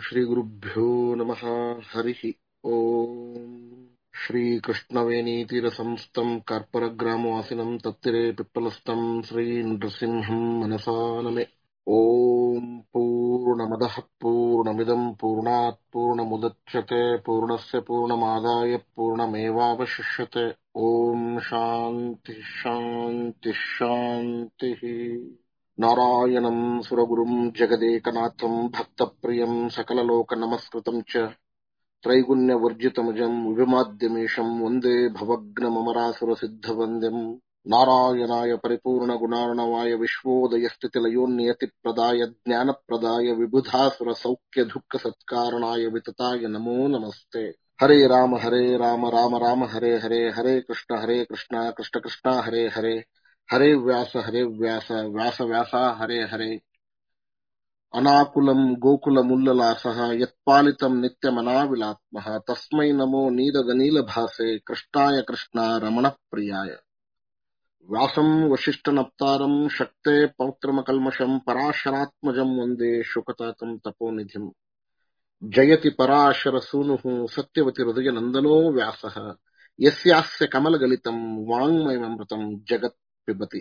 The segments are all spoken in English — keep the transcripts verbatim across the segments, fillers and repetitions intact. Shri Gurubhyo Namaha Harihi Om Shri Krishnaveniti Rasamstam Karparagramoasinam Tattire Pippalastam Sri Nrasimham Manasaname Om Purnamadah Purnamidam Purnat Purnamudachyate Purnasya Purnamadaya Purnamevavashishyate Om Shanti Shanti Shanti Narayanam Suragurum Jagadekanatham Bhaktapriyam Sakalaloka Namaskritam Cha Traigunya Varjitamajam Vimadimesham Vande Bhavagna Mamarasura Siddhavandam Narayanaya Paripurna Gunaranavaya Vishwodayastitilayon Yati Pradaya Jnana Pradaya Vibudhasura Saukya Dukka Satkaranaya Vitataya Namo Namaste Hare Rama Hare Rama Rama Rama Hare Hare Hare Krishna Hare Krishna Krishna Krishna Hare Hare Hare Vyasa, Hare Vyasa, Vyasa Vyasa, Hare Hare. Anakulam Gokula Mullalasaha, Yatpalitam Nityamanavilatmaha, Tasmai Namo Nidaganila Bhase, Krishnaya Krishna Ramana Priyaya. Vyasam Vashishtanaptaram, Shakte Pautramakalmasham, Parasharatmajam Vande, Shukatatam Taponidhim. Jayati Parasharasunuhu, Satyavati Hridaya Nandano Vyasaha, Yasyasya Kamalagalitam, Vangmayamamritam, Jagat. Pibati.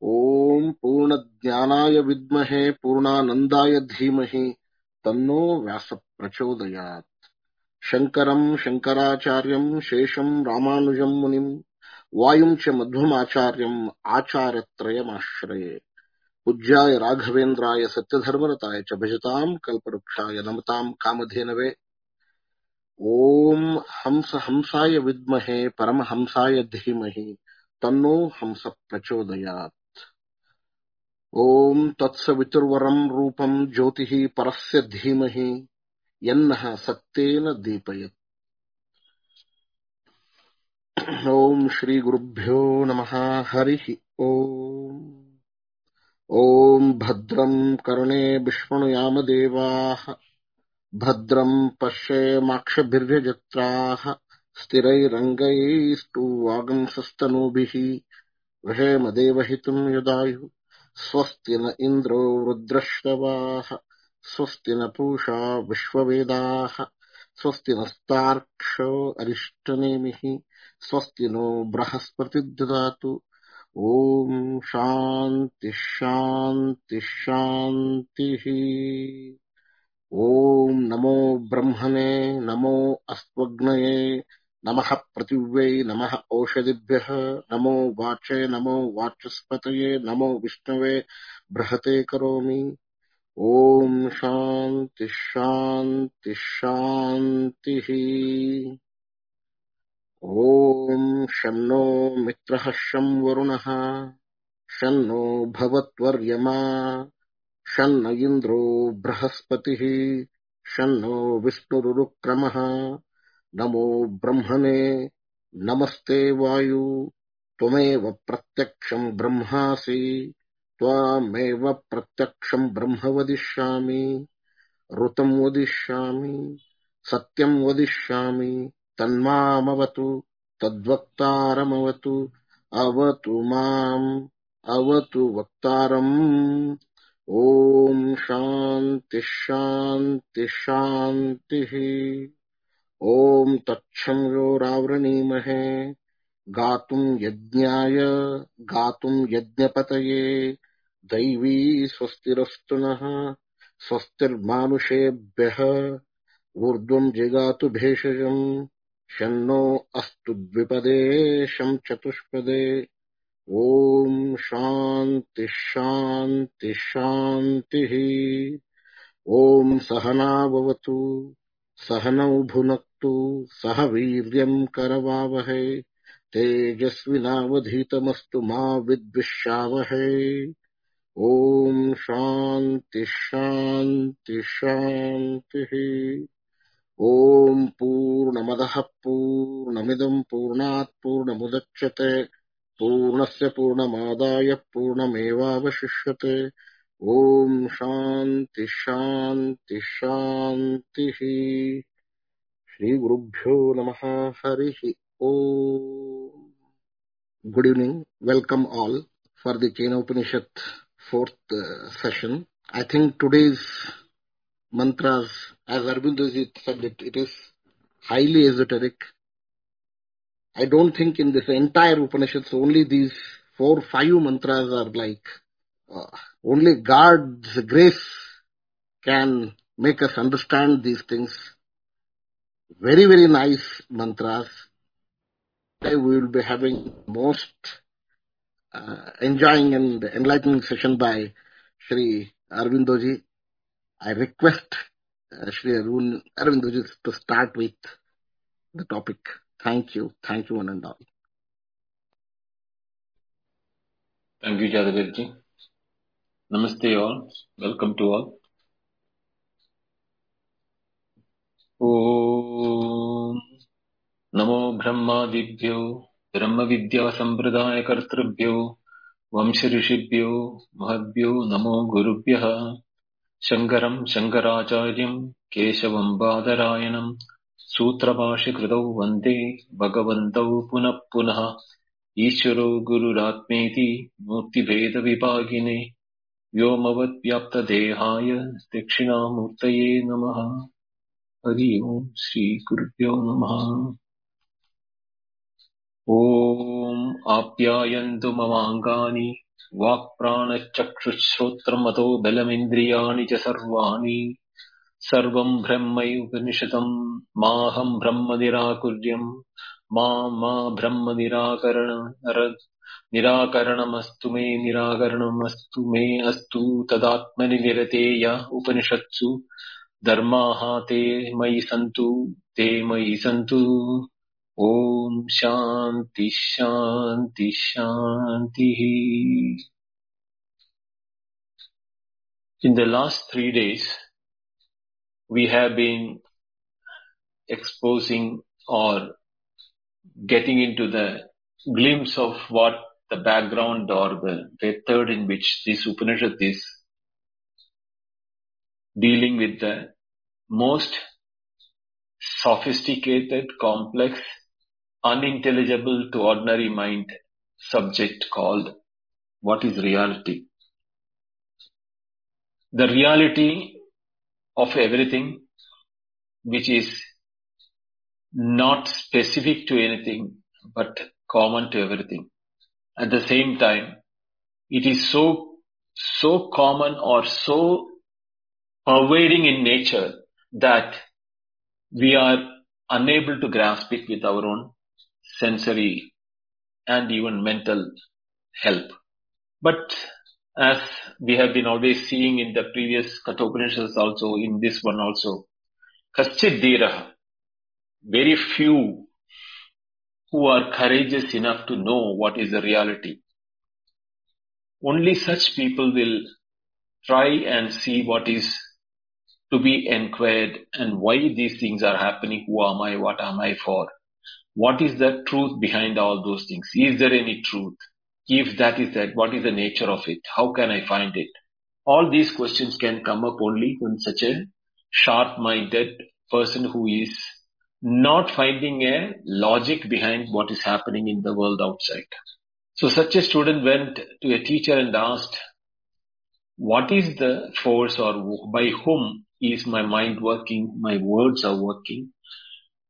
Om Purna Jnanaya Vidmahe Purna Nandaya Dhimahi Tanno Vyasa Prachodayat Shankaram Shankaracharyam Shesham Ramanujam Munim Vayum Cha Madhvamacharyam Acharyatrayam Ashraye Pujjaya Raghavendraya Satyadharmarataya Cha Bhajatam Kalparukshaya Namatam Kamadhenave Om Hamsa Hamsaya Vidmahe Paramahamsaya Dhimahi Tanno Hamsa Prachodayat. Om Tatsaviturvaram Rupam Jyotihi Parasya Dhimahi Yannaha Satyena Deepayat. Om Shri Gurubhyo Namaha Harihi Om. Om Bhadram Karane Vishwanuyama Devaha Bhadram Pashe Makshabhirya Jatraha Stirai Rangai Stu Vagam Sastanobihi Vahemadevahitum Yudayu Swastina Indro Rudrashtavaha Swastina Pusha Vishwavedaha Swastina Starksho Arishthanemihi Swastino Brahaspati Dadatu Om Shanti Shanti Shantihi Om Namo Brahmane Namo Astvagnaye Namaha Prativye, Namaha Oshadibhya, Namo Vache, Namo Vachaspataye, Namo Vishnave, Brahate Karomi. Om Shanti Shanti Shantihi. Om Shanno Mitraha Sham Varunaha, Shanno Bhavatvaryama, Shanna Indro Brahaspatihi, Shanno Vishnururukramaha. Namo Brahmane, Namaste Vayu, Tvameva Pratyaksham Brahmasi, Tvameva Pratyaksham Brahma Vadishyami, Rutam Vadishyami, Satyam Vadishyami, Tanmamavatu, Tadvaktaramavatu, Avatu Mam, Avatu Vaktaram, Om Shanti Shanti Shantihi. Om Tachamyo Ravranemahe Gatum Yajnaya Gatum Yajnapataye Daivi Swastirastunaha Swastir Manushe Beha Urdum Jegatu Bheshajam Shanno Astudvipade Sham Chatushpade Om Shanti Shanti Shantihi Om Sahana Bhavatu Sahanau Bhunak Sahaviryam Karavavahe, Tejasvinavadhitamastu ma vidvishavahe. Om Shanti Shanti Shantihi. Om Purnamadaha Purnamidam Purnat Purnamudachyate, Purnasya Purnamadaya Purnamevavashishyate. Om Shanti Shanti Shantihi. Shri Gurubhyo Namaha Harihi Om. Good evening. Welcome all for the Kena Upanishad fourth uh, session. I think today's mantras, as Aurobindoji said it, it is highly esoteric. I don't think in this entire Upanishads only these four, five mantras are like, uh, only God's grace can make us understand these things. Very, very nice mantras. Today we will be having most uh, enjoying and enlightening session by Shri Aurobindoji. I request uh, Shri Aurobindoji to start with the topic. Thank you. Thank you, one and all. Thank you, Jadavirji. Namaste, all. Welcome to all. Om Namo Brahma Dibhyo, Brahma Vidya Sampradaya Kartrabhyo, Vamsha Rishibhyo, Mahabhyo, Namo Gurubhyaha, Shankaram Shankaracharyam, Keshavam Badarayanam, Sutrabhashi Kritau Vande, Bhagavantau Punah Punah, Ishwaro Guru Ratmeti, Murti Bheda Vipagine, Vyomavat Vyapta Dehaya, Dekshina Murtaye Namaha, Hari Om Sri Gurubhyo Namaha. Om Apyayantu Mamangani, Vak Prana Chakshushrotrammato Belamindriyani Jasarvani, Sarvam Brahmai Upanishadam, Maham Brahma Nirakuryam, Ma Ma Brahma Nirakarana Arad, Nirakaranam Astu Me, Nirakaranam Astu Me, Astu Tadatmani Nirateya Upanishadsu, Dharmaha Te Mai Santu, Te Mai Santu, Om Shanti Shanti Shanti. In the last three days, we have been exposing or getting into the glimpse of what the background or the method in which this Upanishad is dealing with the most sophisticated, complex, unintelligible to ordinary mind subject called what is reality. The reality of everything which is not specific to anything but common to everything. At the same time, it is so, so common or so pervading in nature that we are unable to grasp it with our own sensory and even mental help. But as we have been always seeing in the previous Kathopanishad also, in this one also, Kaschidhiraha, very few who are courageous enough to know what is the reality. Only such people will try and see what is to be inquired and why these things are happening. Who am I? What am I for? What is the truth behind all those things? Is there any truth? If that is that, what is the nature of it? How can I find it? All these questions can come up only when such a sharp-minded person who is not finding a logic behind what is happening in the world outside. So such a student went to a teacher and asked, what is the force or by whom is my mind working, my words are working,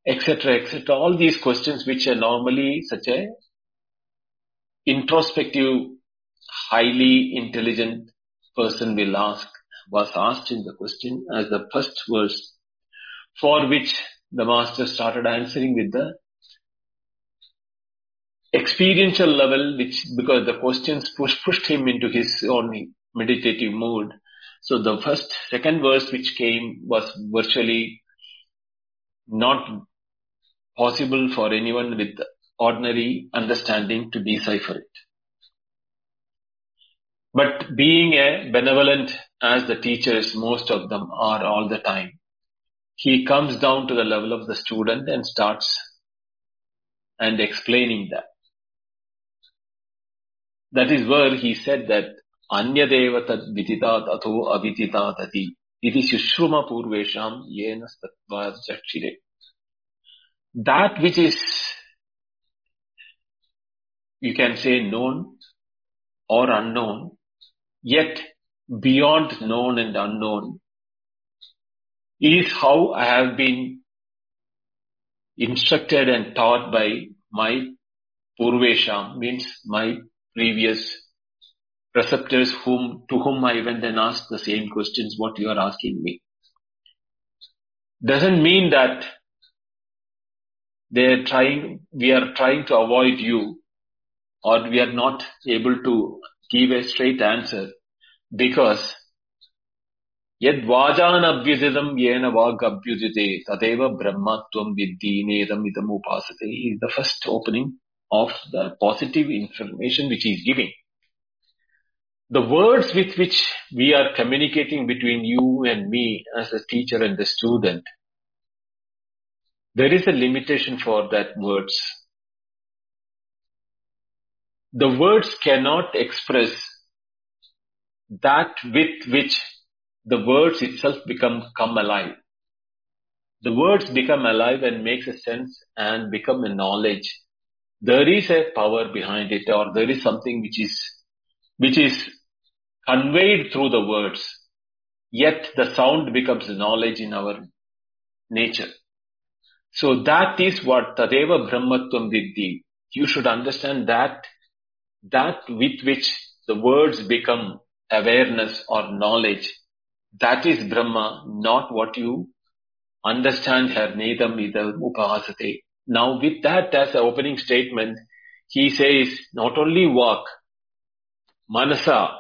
et cetera, et cetera. All these questions which are normally such a introspective, highly intelligent person will ask, was asked in the question as the first verse, for which the master started answering with the experiential level, which because the questions push, pushed him into his own meditative mode. So the first, second verse which came was virtually not possible for anyone with ordinary understanding to decipher it. But being a benevolent, as the teachers, most of them are all the time, he comes down to the level of the student and starts and explaining that. That is where he said that Anya deva tad vidita tato avidita tati iti sushruma purvesham yenas tattva chakshire. That which is, you can say, known or unknown, yet beyond known and unknown, is how I have been instructed and taught by my Purvesham, means my previous preceptors whom to whom I went and asked the same questions what you are asking me. Doesn't mean that they're trying, we are trying to avoid you, or we are not able to give a straight answer, because Yad Vajan Abhyusitam Yena Vag Abhyusite Tadeva Brahmatvam Vidhi Nedam Idam Upasate is the first opening of the positive information which he is giving. The words with which we are communicating between you and me as a teacher and the student, there is a limitation for that words. The words cannot express that with which the words itself become come alive. The words become alive and makes a sense and become a knowledge. There is a power behind it, or there is something which is which is conveyed through the words. Yet the sound becomes knowledge in our nature. So that is what Tadeva Brahmatvam Vidhi. You should understand that that with which the words become awareness or knowledge, that is Brahma, not what you understand her Nedam Idam Upahasate. Now with that as an opening statement, he says not only Vak, Manasa,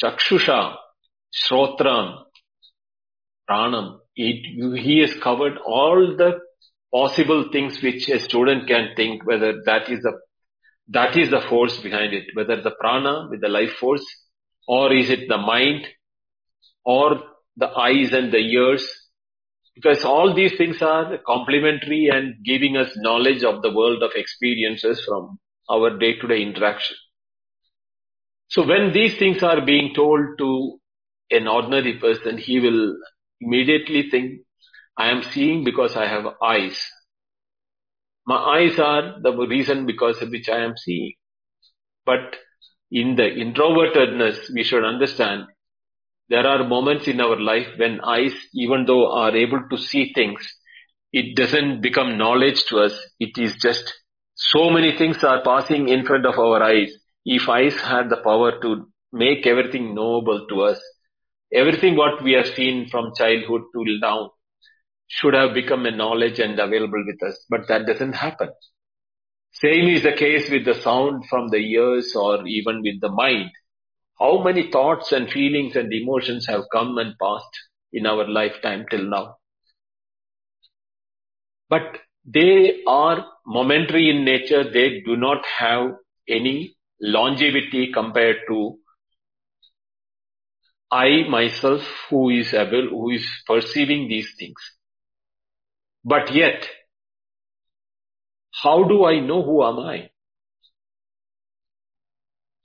Chakshusha, Shrotram, Pranam. It, he has covered all the possible things which a student can think, whether that is the that is the force behind it, whether the prana with the life force, or is it the mind, or the eyes and the ears, because all these things are complementary and giving us knowledge of the world of experiences from our day-to-day interaction. So when these things are being told to an ordinary person, he will immediately think, I am seeing because I have eyes. My eyes are the reason because of which I am seeing. But in the introvertedness, we should understand there are moments in our life when eyes, even though are able to see things, it doesn't become knowledge to us. It is just so many things are passing in front of our eyes. If eyes had the power to make everything knowable to us, everything what we have seen from childhood till now should have become a knowledge and available with us, but that doesn't happen. Same is the case with the sound from the ears or even with the mind. How many thoughts and feelings and emotions have come and passed in our lifetime till now? But they are momentary in nature. They do not have any longevity compared to I myself who is able, who is perceiving these things. But yet, how do I know who am I?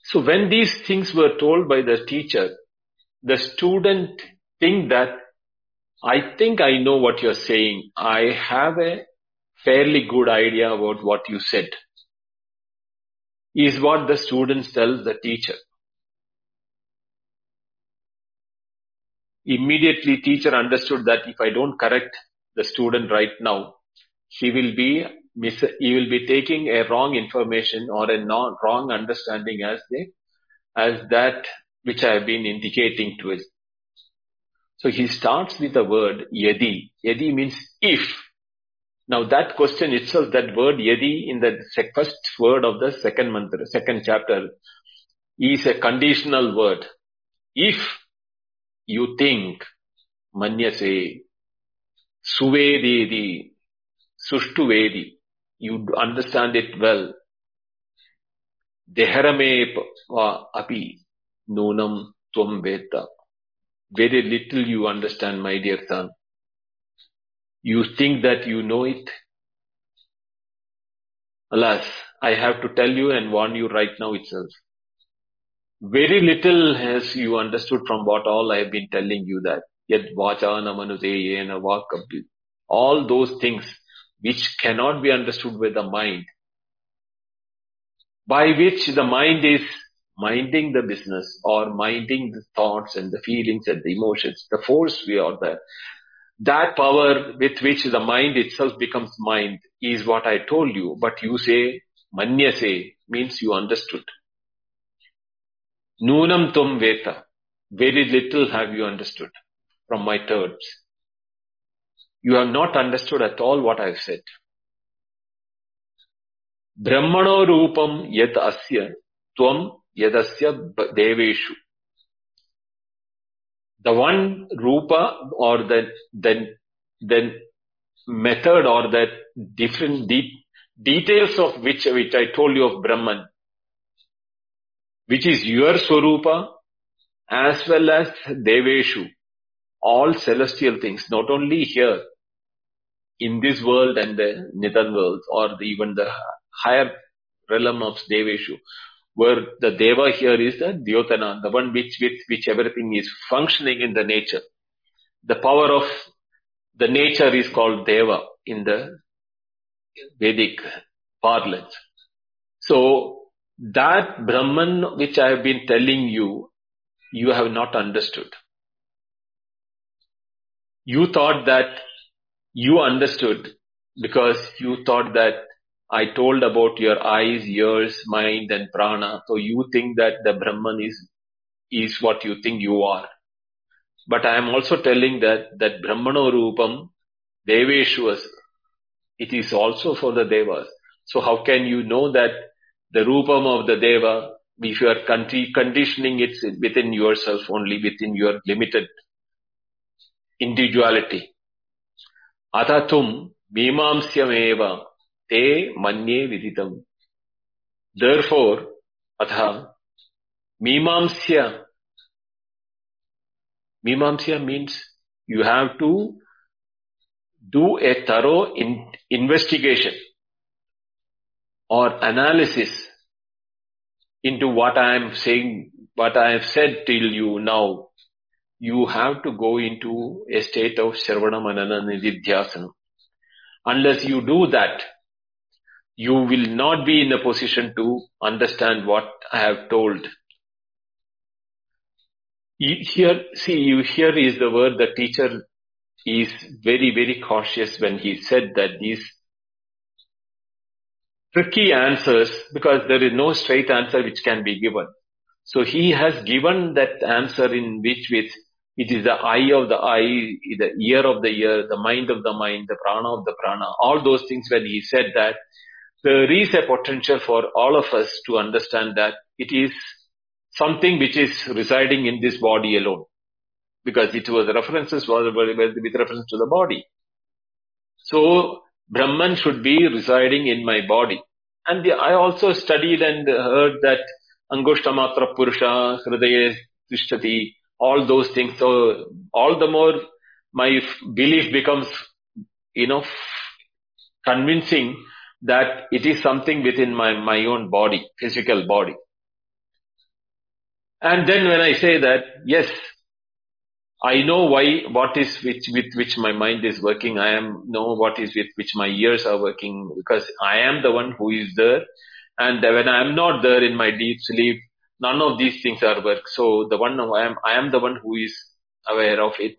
So when these things were told by the teacher, the student think that, I think I know what you're saying. I have a fairly good idea about what you said, is what the students tell the teacher. Immediately teacher understood that if I don't correct the student right now, he will be mis- he will be taking a wrong information or a non- wrong understanding as they, as that which I have been indicating to it. So he starts with the word yadi. Yadi means if. Now that question itself, that word yadi in the sec- first word of the second mantra, second chapter, is a conditional word. If you think, manyase, suvedi, sushtu, you understand it well. Deharame api nonam tvam veta. Very little you understand, my dear son. You think that you know it. Alas, I have to tell you and warn you right now itself. Very little has you understood from what all I have been telling you that. Yet vachana manuseyena vakabhi. All those things which cannot be understood with the mind, by which the mind is minding the business or minding the thoughts and the feelings and the emotions, the force we are there. That power with which the mind itself becomes mind is what I told you, but you say, manyase, means you understood. Nunam tum veta, very little have you understood from my terms. You have not understood at all what I have said. Brahmano rupam yad asya, tvam yadasya deveshu. The one rupa or the, the, the method or the different de- details of which, which I told you of Brahman, which is your Swarupa as well as Deveshu, all celestial things, not only here in this world and the Nidan world or the, even the higher realm of Deveshu, where the Deva here is the Dyotana, the one which, with which everything is functioning in the nature. The power of the nature is called Deva in the Vedic parlance. So that Brahman which I have been telling you, you have not understood. You thought that you understood because you thought that I told about your eyes, ears, mind and prana. So you think that the Brahman is, is what you think you are. But I am also telling that, that Brahmano Rupam Deveshwas, it is also for the Devas. So how can you know that the Rupam of the Deva, if you are conditioning it within yourself only, within your limited individuality? Atatum Mimamsyam Eva. Te manye viditam. Therefore, atha, mimamsya. Mimamsya means you have to do a thorough in investigation or analysis into what I am saying, what I have said till you now. You have to go into a state of Shravana Manana Nididhyasana. Unless you do that, you will not be in a position to understand what I have told. Here, see, you here is the word the teacher is very, very cautious when he said that these tricky answers, because there is no straight answer which can be given. So he has given that answer in which, which it is the eye of the eye, the ear of the ear, the mind of the mind, the prana of the prana, all those things when he said that. There is a potential for all of us to understand that it is something which is residing in this body alone, because it was references was with reference to the body. So Brahman should be residing in my body. And the, I also studied and heard that Angushamatra Purusha, Hridaya Tishtati, all those things. So all the more my belief becomes, you know, convincing that it is something within my, my own body, physical body. And then when I say that, yes, I know why, what is which, with which my mind is working. I am know what is with which my ears are working, because I am the one who is there. And when I am not there in my deep sleep, none of these things are work. So the one who I am, I am the one who is aware of it,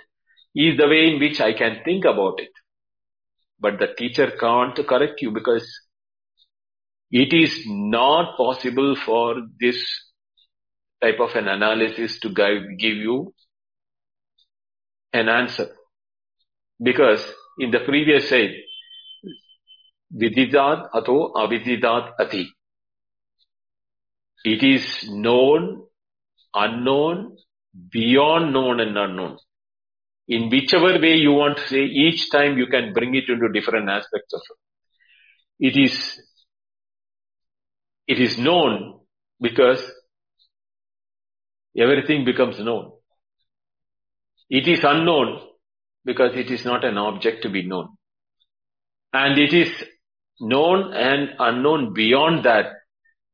is the way in which I can think about it. But the teacher can't correct you, because it is not possible for this type of an analysis to give you an answer. Because in the previous side, vididat ato avididat ati. It is known, unknown, beyond known and unknown. In whichever way you want to say, each time you can bring it into different aspects of it. It is, it is known because everything becomes known. It is unknown because it is not an object to be known. And it is known and unknown beyond that,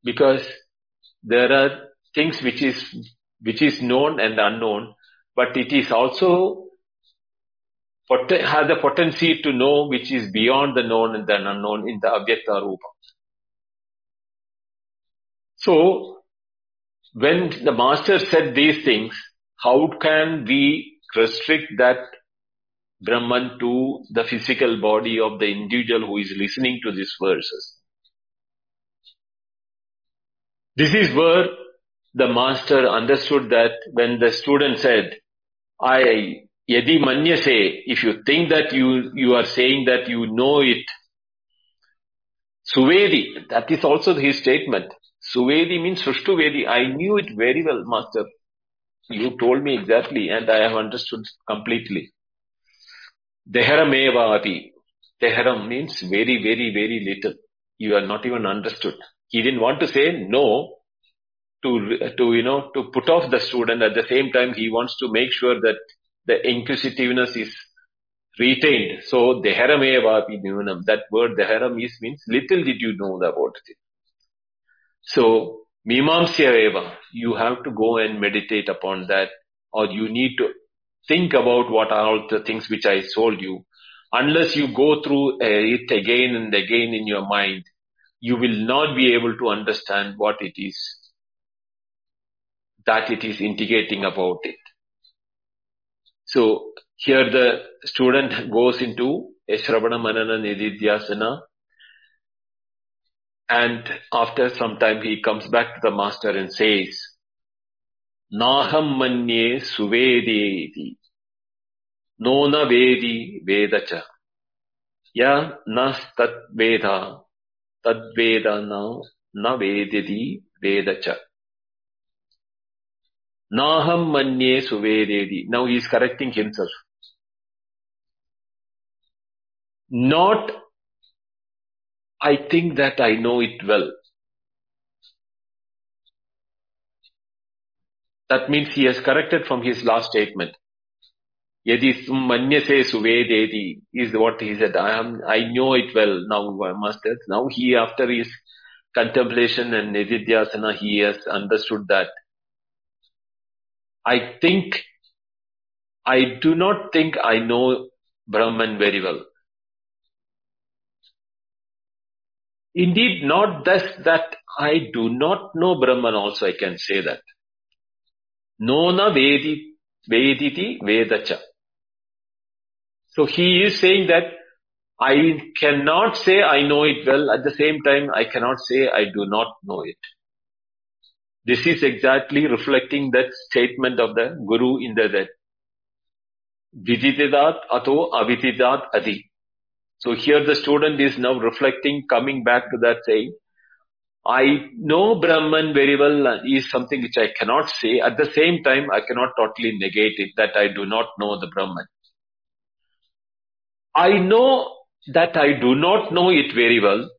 because there are things which is, which is known and unknown, but it is also has the potency to know which is beyond the known and the unknown in the avyakta rupa. So, when the master said these things, how can we restrict that Brahman to the physical body of the individual who is listening to these verses. This is where the master understood that when the student said, I, yadi manyase, if you think that you, you are saying that you know it, suvedi, that is also his statement. Suvedi means Sushtu Vedi. I knew it very well, master. You told me exactly and I have understood completely. Deharam eva api. Deharam means very, very, very little. You are not even understood. He didn't want to say no to, to, you know, to put off the student. At the same time, he wants to make sure that the inquisitiveness is retained. So, deharam eva api nunam. That word deharam is means little did you know about it. So, mimamsya eva. You have to go and meditate upon that, or you need to think about what are all the things which I told you. Unless you go through it again and again in your mind, you will not be able to understand what it is that it is indicating about it. So here the student goes into Shravana Manana Nididhyasana, and after some time he comes back to the master and says, Naham manye suvedi, nona vedi vedacha, ya nas tat veda, tad veda na, na vededi vedacha. Naham manye suvedi. Now he is correcting himself. Not, I think that I know it well. That means he has corrected from his last statement. Yadi manyase suvedeti is what he said. I am, I know it well. Now, master. Now he, after his contemplation and nididhyasana, he has understood that. I think, I do not think I know Brahman very well. Indeed, not thus that I do not know Brahman also, I can say that. Nona vedi, vediti vedacha. So he is saying that I cannot say I know it well. At the same time, I cannot say I do not know it. This is exactly reflecting that statement of the Guru in the that Vididat ato avididat adi. So here the student is now reflecting, coming back to that saying, I know Brahman very well is something which I cannot say. At the same time, I cannot totally negate it that I do not know the Brahman. I know that I do not know it very well.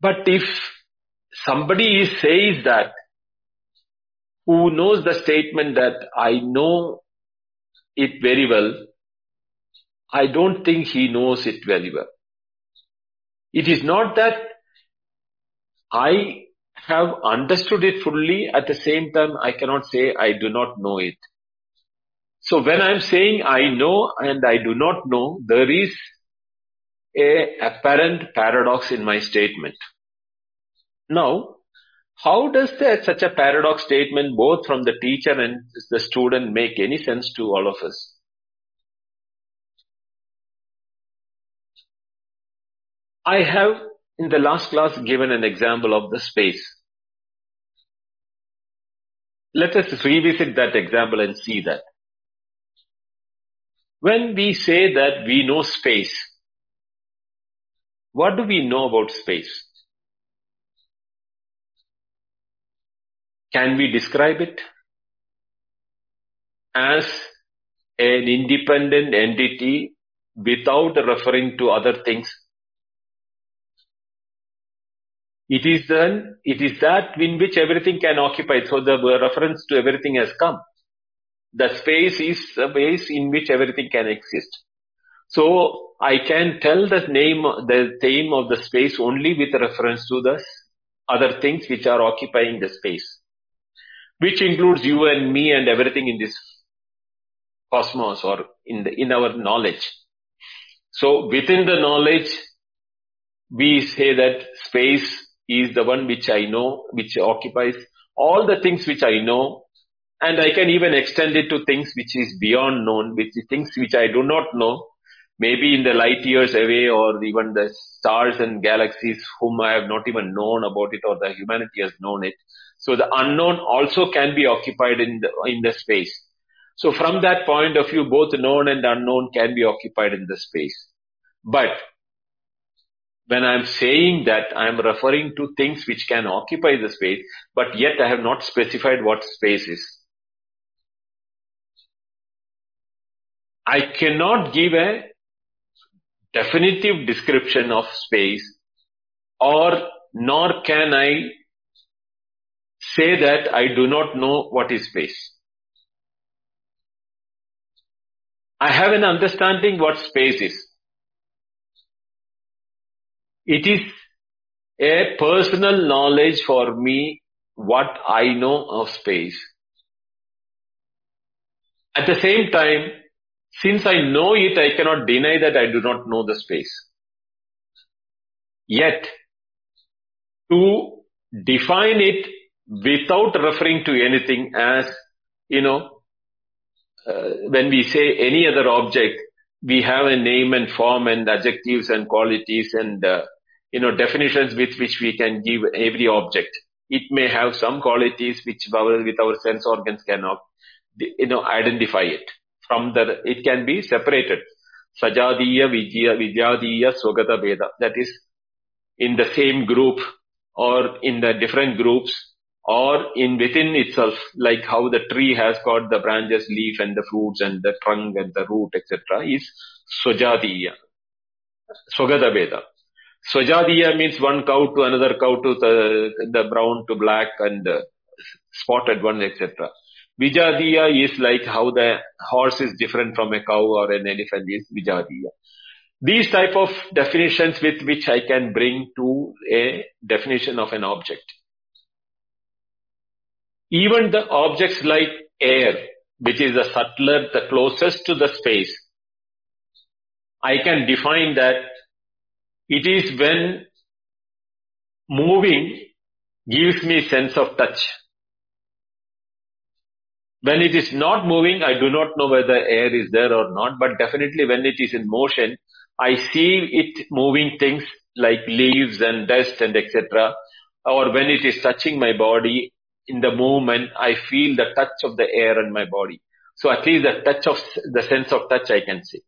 But if somebody says that, who knows the statement that I know it very well, I don't think he knows it very well. It is not that I have understood it fully. At the same time, I cannot say I do not know it. So when I am saying I know and I do not know, there is a apparent paradox in my statement. Now, how does that, such a paradox statement, both from the teacher and the student, make any sense to all of us? I have, in the last class, given an example of the space. Let us revisit that example and see that. When we say that we know space, what do we know about space? Can we describe it as an independent entity without referring to other things? It is then, it is that in which everything can occupy. So the reference to everything has come. The space is a base in which everything can exist. So I can tell the name, the theme of the space only with reference to the other things which are occupying the space, which includes you and me and everything in this cosmos or in the, in our knowledge. So within the knowledge, we say that space is the one which I know, which occupies all the things which I know And I can even extend it to things which is beyond known, which is things which I do not know, maybe in the light years away, or even the stars and galaxies whom I have not even known about it, or the humanity has known it. So the unknown also can be occupied in the, in the space. So from that point of view, both known and unknown can be occupied in the space. But when I am saying that, I am referring to things which can occupy the space, but yet I have not specified what space is. I cannot give a definitive description of space, or nor can I say that I do not know what is space. I have an understanding what space is. It is a personal knowledge for me what I know of space. At the same time, since I know it, I cannot deny that I do not know the space. Yet, to define it without referring to anything, as, you know, uh, when we say any other object, we have a name and form and adjectives and qualities and, uh, you know, definitions with which we can give every object. It may have some qualities which our, with our sense organs cannot, you know, identify it. From the, it can be separated. Sajadiya, Vijaya, Vidyadiya, Swagata, Veda. That is in the same group or in the different groups or in within itself, like how the tree has got the branches, leaf and the fruits and the trunk and the root, et cetera is Sajadiya, Swagata, Veda. Sajadiya means one cow to another cow to the, the brown to black and uh, spotted one, et cetera. Vijadiya is like how the horse is different from a cow or an elephant is Vijadiya. These type of definitions with which I can bring to a definition of an object. Even the objects like air, which is the subtler, the closest to the space, I can define that it is when moving gives me sense of touch. When it is not moving, I do not know whether air is there or not, but definitely when it is in motion, I see it moving things like leaves and dust and et cetera. Or when it is touching my body in the movement, I feel the touch of the air on my body. So at least the touch of the sense of touch I can say.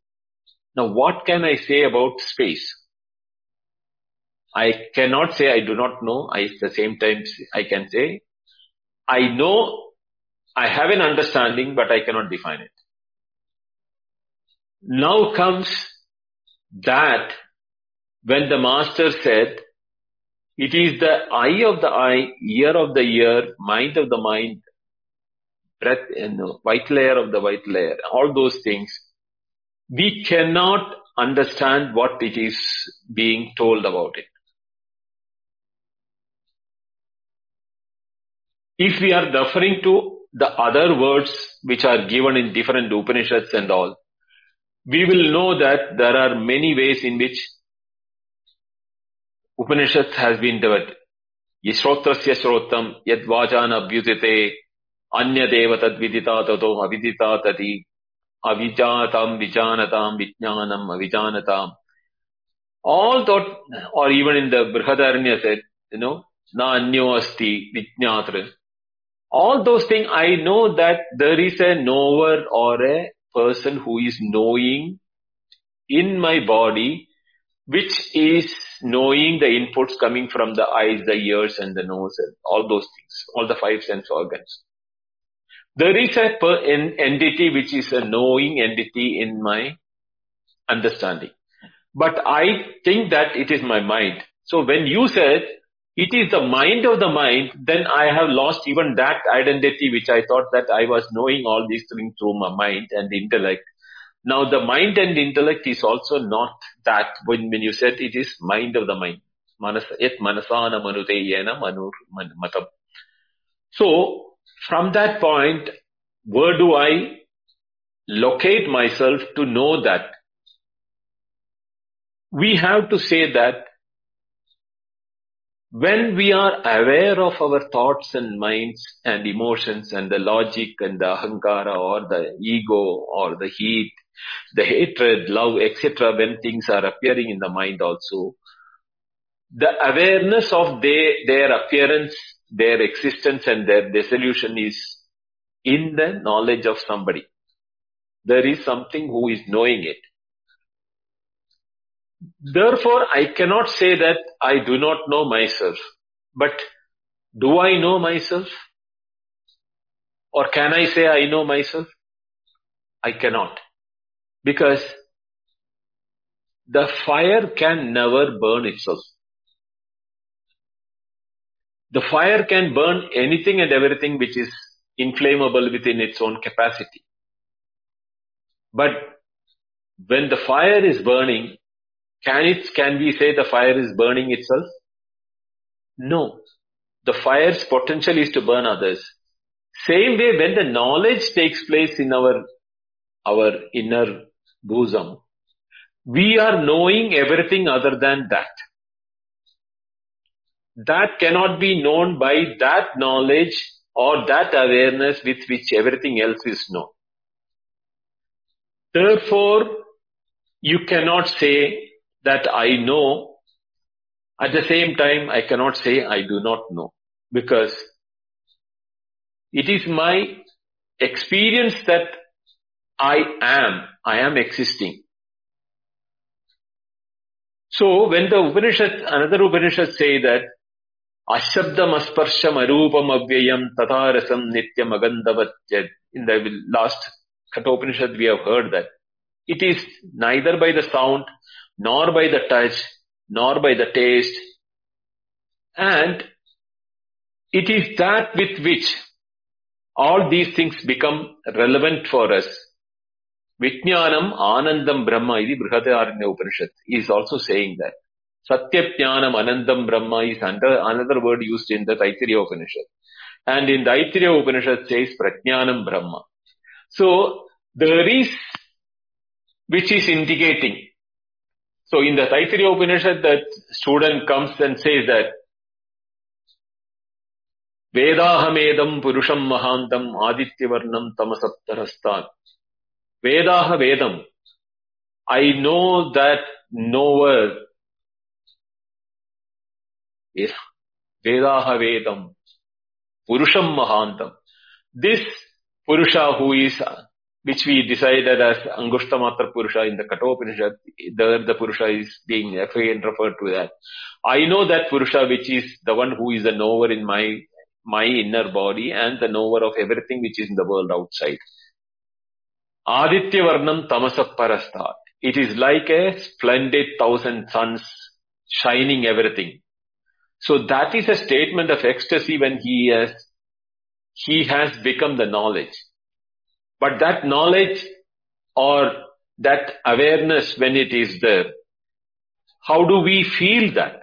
Now, what can I say about space? I cannot say I do not know. I, at the same time, I can say I know. I have an understanding, but I cannot define it. Now comes that when the master said, it is the eye of the eye, ear of the ear, mind of the mind, breath, you know, white layer of the white layer, all those things. We cannot understand what it is being told about it. If we are referring to the other words which are given in different Upanishads and all, we will know that there are many ways in which Upanishads has been developed. Yashrotrasya shrotam yad vajana abhyutite anya devatad vidita tato avidita tati avijatam vijanatam vijnanam avijanatam. All that, or even in the Brhadaranyaka said, you know, na anyo asti vijnatra. All those things, I know that there is a knower or a person who is knowing in my body, which is knowing the inputs coming from the eyes, the ears and the nose and all those things, all the five sense organs. There is a, an entity which is a knowing entity in my understanding. But I think that it is my mind. So when you said, it is the mind of the mind, then I have lost even that identity which I thought that I was knowing all these things through my mind and intellect. Now the mind and intellect is also not that when, when you said it is mind of the mind. So from that point, where do I locate myself to know that? We have to say that When we are aware of our thoughts and minds and emotions and the logic and the ahankara or the ego or the heat, the hatred, love, et cetera, when things are appearing in the mind also, the awareness of they, their appearance, their existence and their dissolution is in the knowledge of somebody. There is something who is knowing it. Therefore, I cannot say that I do not know myself. But do I know myself? Or can I say I know myself? I cannot. Because the fire can never burn itself. The fire can burn anything and everything which is inflammable within its own capacity. But when the fire is burning, Can it, can we say the fire is burning itself? No. The fire's potential is to burn others. Same way, when the knowledge takes place in our, our inner bosom, we are knowing everything other than that. That cannot be known by that knowledge or that awareness with which everything else is known. Therefore, you cannot say that I know. At the same time, I cannot say I do not know, because it is my experience that I am, I am existing. So when the Upanishad, another Upanishad say that, Ashabdam asparsham arupam avyayam tatarasam nityam agandavat, in the last Kathopanishad we have heard that, it is neither by the sound, nor by the touch, nor by the taste. And it is that with which all these things become relevant for us. Vijnanam Anandam Brahma, the Brhadaranyaka Upanishad is also saying that. Satyapnanam Anandam Brahma is under another word used in the Taittiriya Upanishad. And in the Taittiriya Upanishad says Prajnanam Brahma. So there is which is indicating. So in the Taittiriya Upanishad, that student comes and says that Vedahamedam Purusham Mahantam Adityavarnam Tamasaptarastan. Vedaha Vedam. I know that knower. Yes. Vedaha Vedam Purusham Mahantam. This Purusha who is, which we decided as Angustamatra Purusha in the Kathopanishad, there the Purusha is being again referred to that. I know that Purusha which is the one who is a knower in my, my inner body and the knower of everything which is in the world outside. Aditya Varnam Tamasaparastha. It is like a splendid thousand suns shining everything. So that is a statement of ecstasy when he has, he has become the knowledge. But that knowledge or that awareness when it is there, how do we feel that?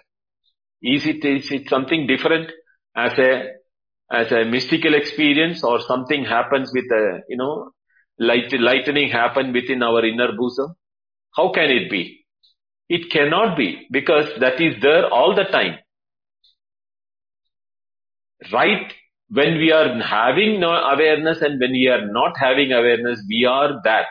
Is it, is it something different as a, as a mystical experience, or something happens with a, you know, light, lightning happen within our inner bosom? How can it be? It cannot be, because that is there all the time. Right? When we are having no awareness and when we are not having awareness, we are that.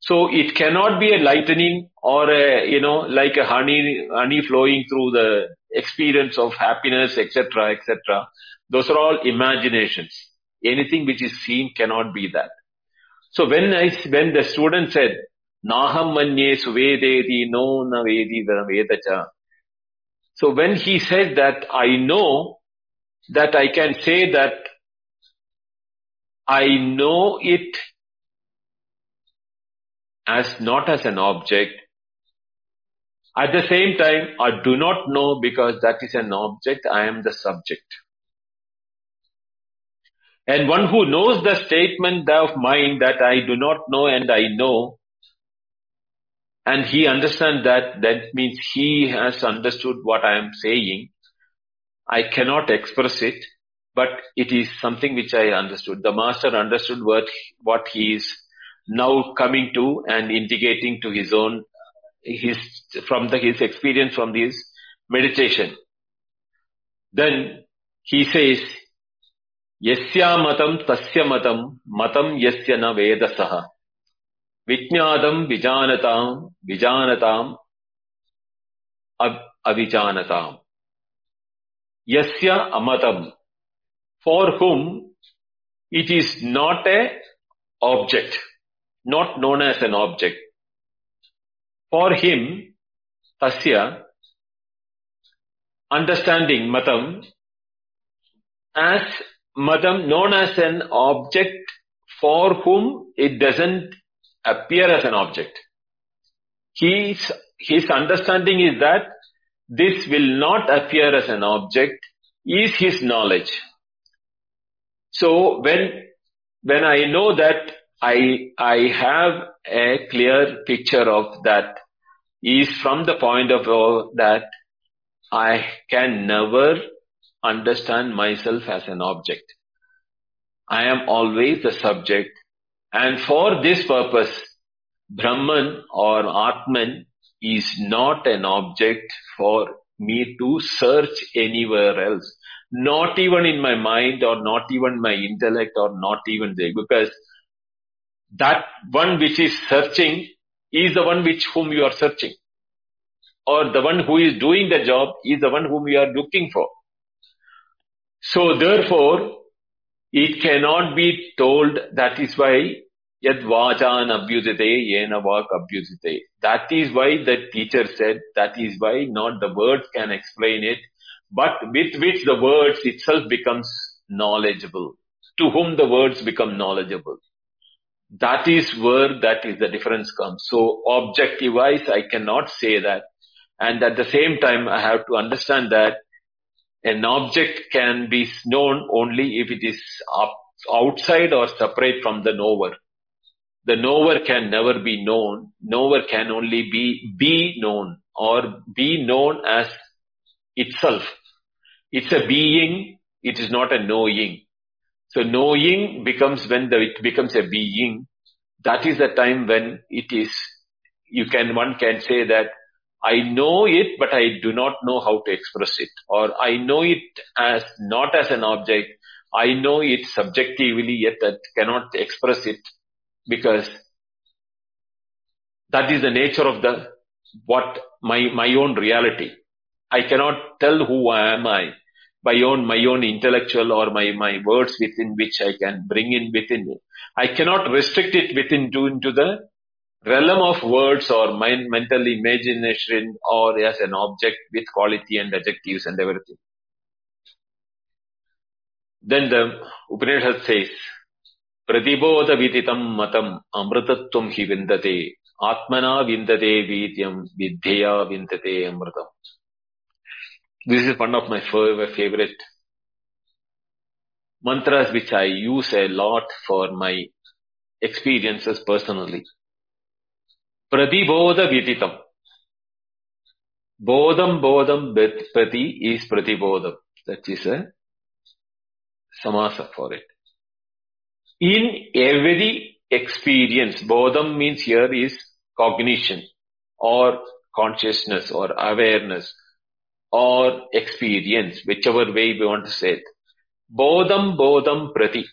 So it cannot be a lightning or a, you know, like a honey, honey flowing through the experience of happiness, et cetera, et cetera. Those are all imaginations. Anything which is seen cannot be that. So when I, when the student said, Naham manye suvedeti no na vedi vedacha. So when he said that I know, that I can say that I know it as not as an object. At the same time, I do not know, because that is an object. I am the subject. And one who knows the statement of mind that I do not know and I know, and he understands that, that means he has understood what I am saying. I cannot express it, but it is something which I understood. The master understood what, what he is now coming to and indicating to his own, his, from the, his experience from his meditation. Then he says, Yasya matam tasya matam matam yasya na vedasaha vijnanatam vijanatam vijanatam avijanatam yasya amatam, for whom it is not a object, not known as an object. For him, tasya, understanding matam, as matam, known as an object for whom it doesn't appear as an object. His, his understanding is that this will not appear as an object is his knowledge. So when, when I know that I, I have a clear picture of that is from the point of view that I can never understand myself as an object. I am always the subject. And for this purpose, Brahman or Atman is not an object for me to search anywhere else. Not even in my mind or not even my intellect or not even there. Because that one which is searching is the one which whom you are searching. Or the one who is doing the job is the one whom you are looking for. So therefore, it cannot be told. That is why Yad Vajan Abhyudite Yena Vak Abhyudite. That is why the teacher said, that is why not the words can explain it, but with which the words itself becomes knowledgeable, to whom the words become knowledgeable. That is where that is the difference comes. So objective-wise, I cannot say that. And at the same time, I have to understand that an object can be known only if it is up, outside or separate from the knower. The knower can never be known. Knower can only be be known or be known as itself. It's a being. It is not a knowing. So knowing becomes when the, it becomes a being. That is the time when it is. You can one can say that I know it, but I do not know how to express it. Or I know it as not as an object. I know it subjectively, yet I cannot express it, because that is the nature of the what my my own reality. I cannot tell who am I by own my own intellectual or my my words within which I can bring in within me. I cannot restrict it within to into the realm of words or mind, mental imagination, or as an object with quality and adjectives and everything. Then the Upanishad says, Pratibodha viditam matam amritatum hi vindate, atmana vindate vidyam vidhya vindate amritam. This is one of my favorite mantras which I use a lot for my experiences personally. Pratibodha viditam. Bodham bodham prati is pratibodham. That is a samasa for it. In every experience, bodham means here is cognition or consciousness or awareness or experience, whichever way we want to say it. Bodham bodham prati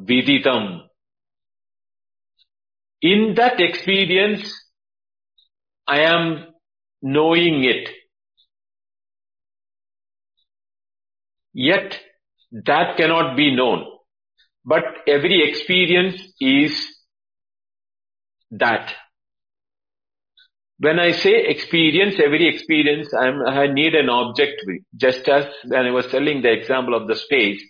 viditam. In that experience, I am knowing it. Yet, that cannot be known. But every experience is that. When I say experience, every experience, I'm, I need an object. Just as when I was telling the example of the space,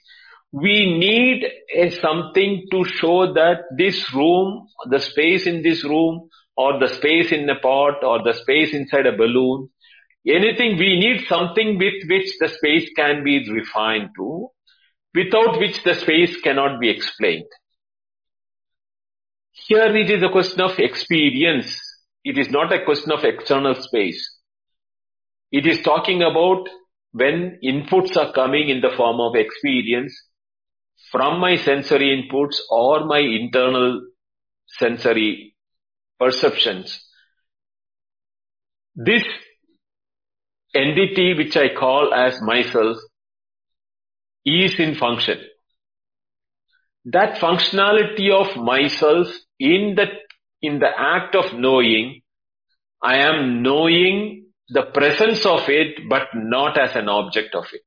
we need a something to show that this room, the space in this room, or the space in a pot, or the space inside a balloon, anything, we need something with which the space can be refined to, without which the space cannot be explained. Here it is a question of experience. It is not a question of external space. It is talking about when inputs are coming in the form of experience from my sensory inputs or my internal sensory perceptions. This entity which I call as myself is in function. That functionality of myself in the, in the act of knowing, I am knowing the presence of it, but not as an object of it.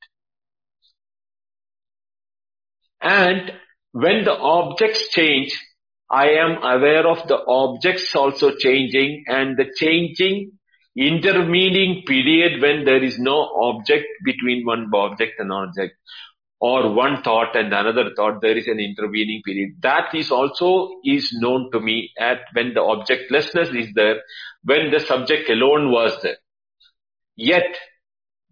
And when the objects change, I am aware of the objects also changing, and the changing intervening period when there is no object between one object and object, or one thought and another thought, there is an intervening period. That is also is known to me at when the objectlessness is there, when the subject alone was there. Yet,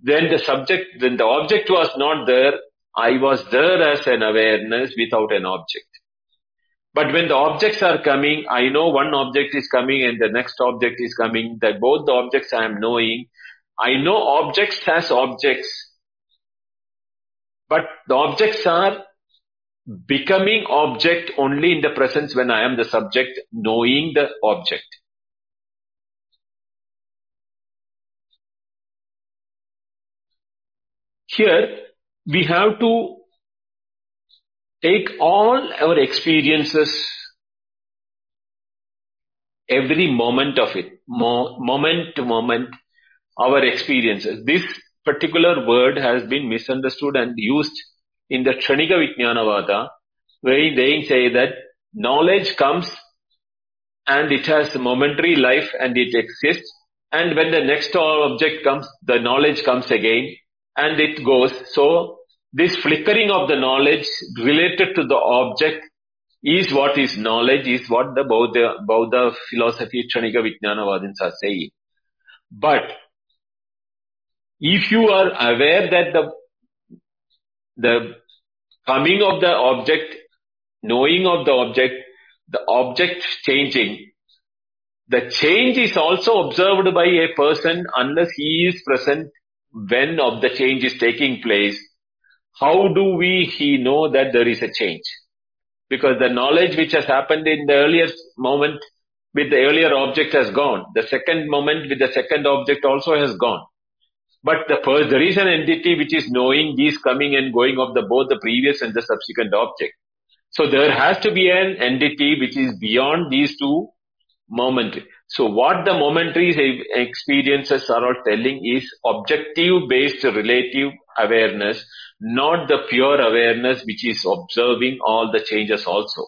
then the subject, then the object was not there, I was there as an awareness without an object. But when the objects are coming, I know one object is coming and the next object is coming, that both the objects I am knowing. I know objects as objects, but the objects are becoming object only in the presence when I am the subject knowing the object. Here, we have to take all our experiences, every moment of it, mo- moment to moment, our experiences. This particular word has been misunderstood and used in the Kshanika Vijnanavada, where they say that knowledge comes and it has momentary life and it exists, and when the next object comes, the knowledge comes again and it goes. So this flickering of the knowledge related to the object is what is knowledge, is what the Bauddha, Bauddha philosophy, Kshanika Vijnanavadins are saying. But if you are aware that the the coming of the object, knowing of the object, the object changing, the change is also observed by a person unless he is present when of the change is taking place. How do we he know that there is a change? Because the knowledge which has happened in the earlier moment with the earlier object has gone. The second moment with the second object also has gone. But the first, there is an entity which is knowing these coming and going of the both the previous and the subsequent object. So there has to be an entity which is beyond these two momentary. So what the momentary experiences are all telling is objective-based relative awareness, not the pure awareness which is observing all the changes also.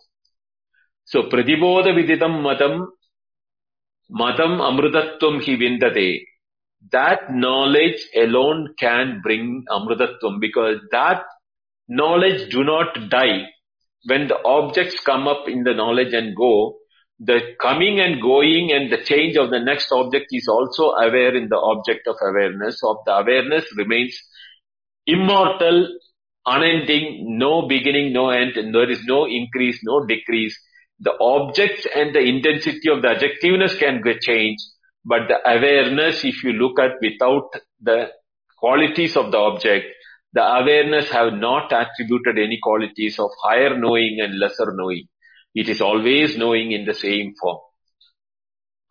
So pratibodha viditam matam, matam amrutatvam hi vindate. That knowledge alone can bring amrutatvam, because that knowledge do not die. When the objects come up in the knowledge and go, the coming and going and the change of the next object is also aware in the object of awareness. Of the awareness remains immortal, unending, no beginning, no end, and there is no increase, no decrease. The objects and the intensity of the objectiveness can get changed, but the awareness, if you look at without the qualities of the object, the awareness have not attributed any qualities of higher knowing and lesser knowing. It is always knowing in the same form.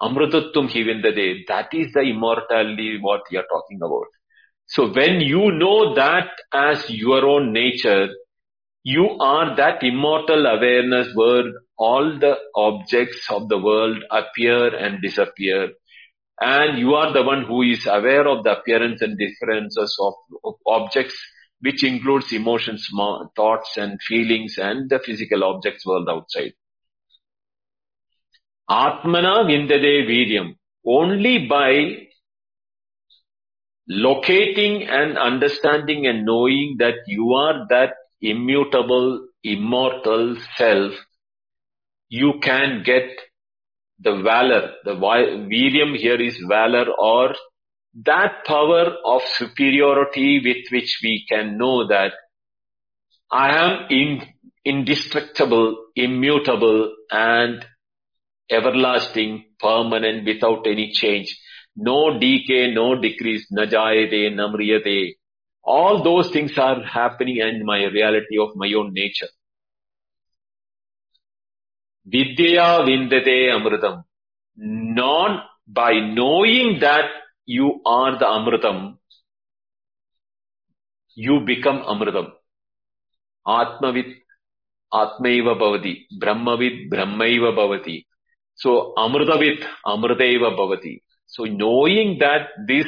Amrutatvam hi vindate, that is the immortality what we are talking about. So when you know that as your own nature, you are that immortal awareness where all the objects of the world appear and disappear. And you are the one who is aware of the appearance and differences of, of objects, which includes emotions, thoughts and feelings and the physical objects world outside. Atmana vindade viryam. Only by locating and understanding and knowing that you are that immutable, immortal self, you can get the valor. The viryam here is valor, or that power of superiority with which we can know that I am in, indestructible, immutable and everlasting, permanent, without any change. No decay, no decrease, na jayate, na mriyate. All those things are happening in my reality of my own nature. Vidyaya vindate amritam. Non, by knowing that you are the amritam, you become Amritam. Atmavit Atmaiva Bhavati. Brahmavit Brahmaiva Bhavati. So Amritavit Amritaiva Bhavati. So knowing that this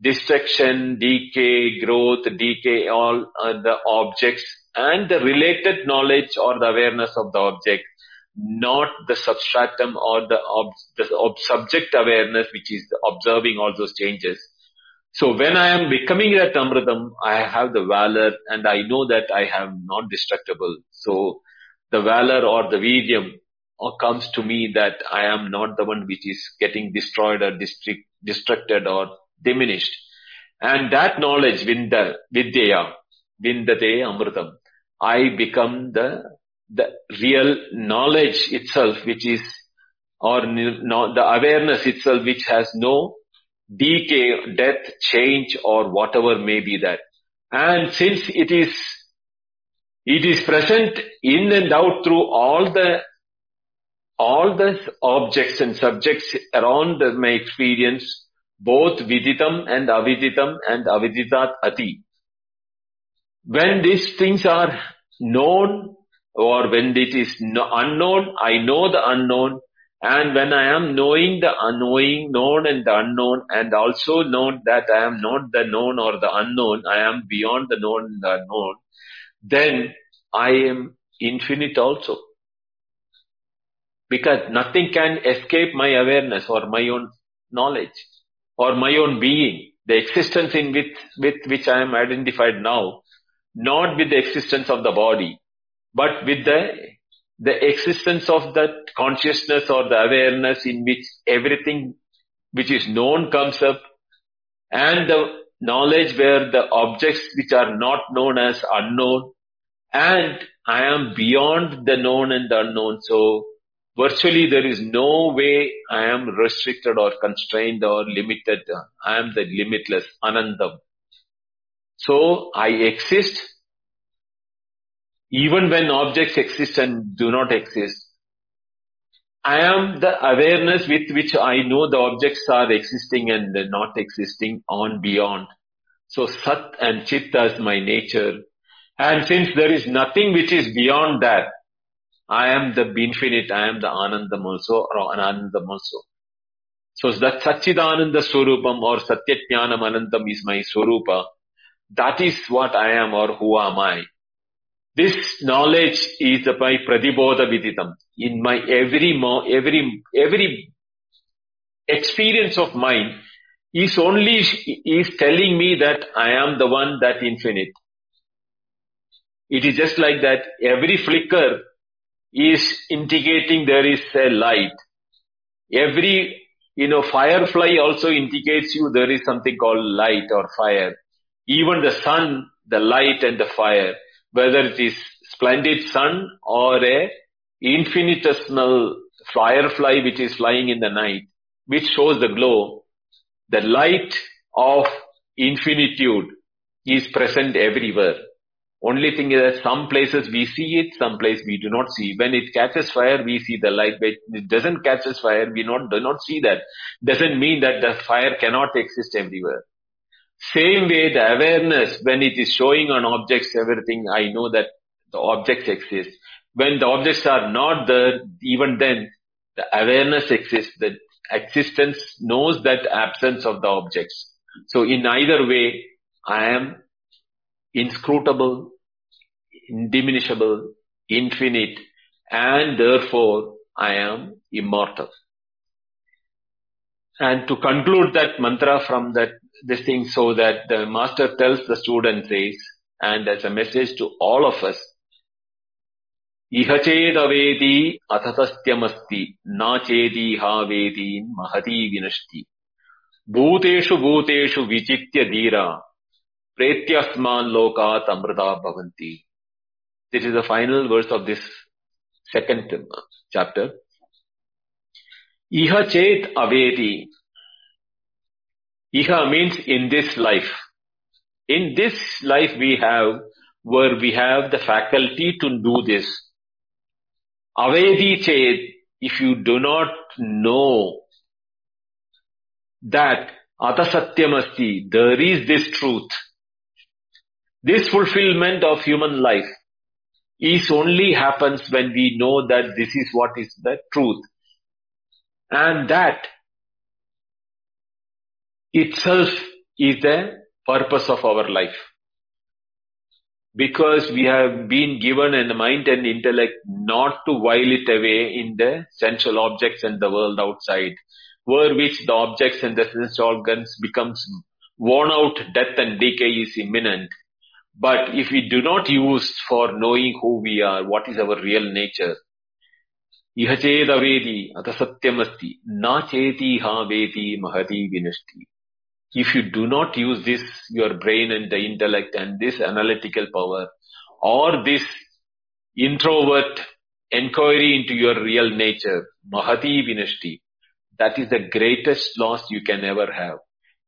destruction, decay, growth, decay, all uh, the objects and the related knowledge or the awareness of the object, not the substratum or the, ob- the ob- subject awareness, which is observing all those changes. So when I am becoming that Amritam, I have the valor and I know that I am not destructible. So the valor or the vidyam comes to me that I am not the one which is getting destroyed or district, destructed or diminished. And that knowledge, Vinda, Vidya, Vindate Amritam, I become the the real knowledge itself, which is, or no, the awareness itself, which has no decay, death, change, or whatever may be that. And since it is, it is present in and out through all the, all the objects and subjects around my experience, both viditam and aviditam and aviditat ati. When these things are known, or when it is unknown, I know the unknown. And when I am knowing the unknowing, known and the unknown, and also known that I am not the known or the unknown, I am beyond the known and the unknown, then I am infinite also. Because nothing can escape my awareness or my own knowledge or my own being, the existence in with, with which I am identified now, not with the existence of the body, but with the the existence of that consciousness or the awareness in which everything which is known comes up, and the knowledge where the objects which are not known as unknown, and I am beyond the known and the unknown. So virtually there is no way I am restricted or constrained or limited. I am the limitless, Anandam. So I exist even when objects exist and do not exist. I am the awareness with which I know the objects are existing and not existing on beyond. So Sat and Chit as my nature. And since there is nothing which is beyond that, I am the infinite, I am the Anandam also, or Anandam also. So that Satchidananda Swarupam or Satyajnanam Anandam is my Swarupa. That is what I am or who am I. This knowledge is by Pradibodha Viditam. In my every mo- every every experience of mine is only is telling me that I am the one, that infinite. It is just like that. Every flicker is indicating there is a light. Every you know firefly also indicates you there is something called light or fire. Even the sun, the light and the fire. Whether it is splendid sun or a infinitesimal firefly which is flying in the night, which shows the glow, the light of infinitude is present everywhere. Only thing is that some places we see it, some places we do not see. When it catches fire, we see the light. When it doesn't catch fire, we not, do not see that. Doesn't mean that the fire cannot exist everywhere. Same way, the awareness, when it is showing on objects, everything, I know that the objects exist. When the objects are not there, even then, the awareness exists. The existence knows that absence of the objects. So in either way, I am inscrutable, indiminishable, infinite, and therefore I am immortal. And to conclude that mantra from that, this thing, so that the master tells the student, says, and as a message to all of us, Iha chedavedi atatastyamasti, na chedi havedin mahati vinashti, bhuteshu bhuteshu vichitya dhira, pretyasman lokat amrita bhavanti. This is the final verse of this second chapter. Iha chet avedi. Iha means in this life. In this life we have, where we have the faculty to do this. Avedi chet, if you do not know that atasatyamasti, there is this truth. This fulfillment of human life is only happens when we know that this is what is the truth. And that itself is the purpose of our life. Because we have been given a mind and intellect not to while it away in the sensual objects and the world outside, where which the objects and the sensual organs becomes worn out, death and decay is imminent. But if we do not use for knowing who we are, what is our real nature, iha cheda vedi atasatyamasti, na cheti ha vedi mahati vinashti. If you do not use this, your brain and the intellect and this analytical power or this introvert inquiry into your real nature, mahati vinashti, that is the greatest loss you can ever have.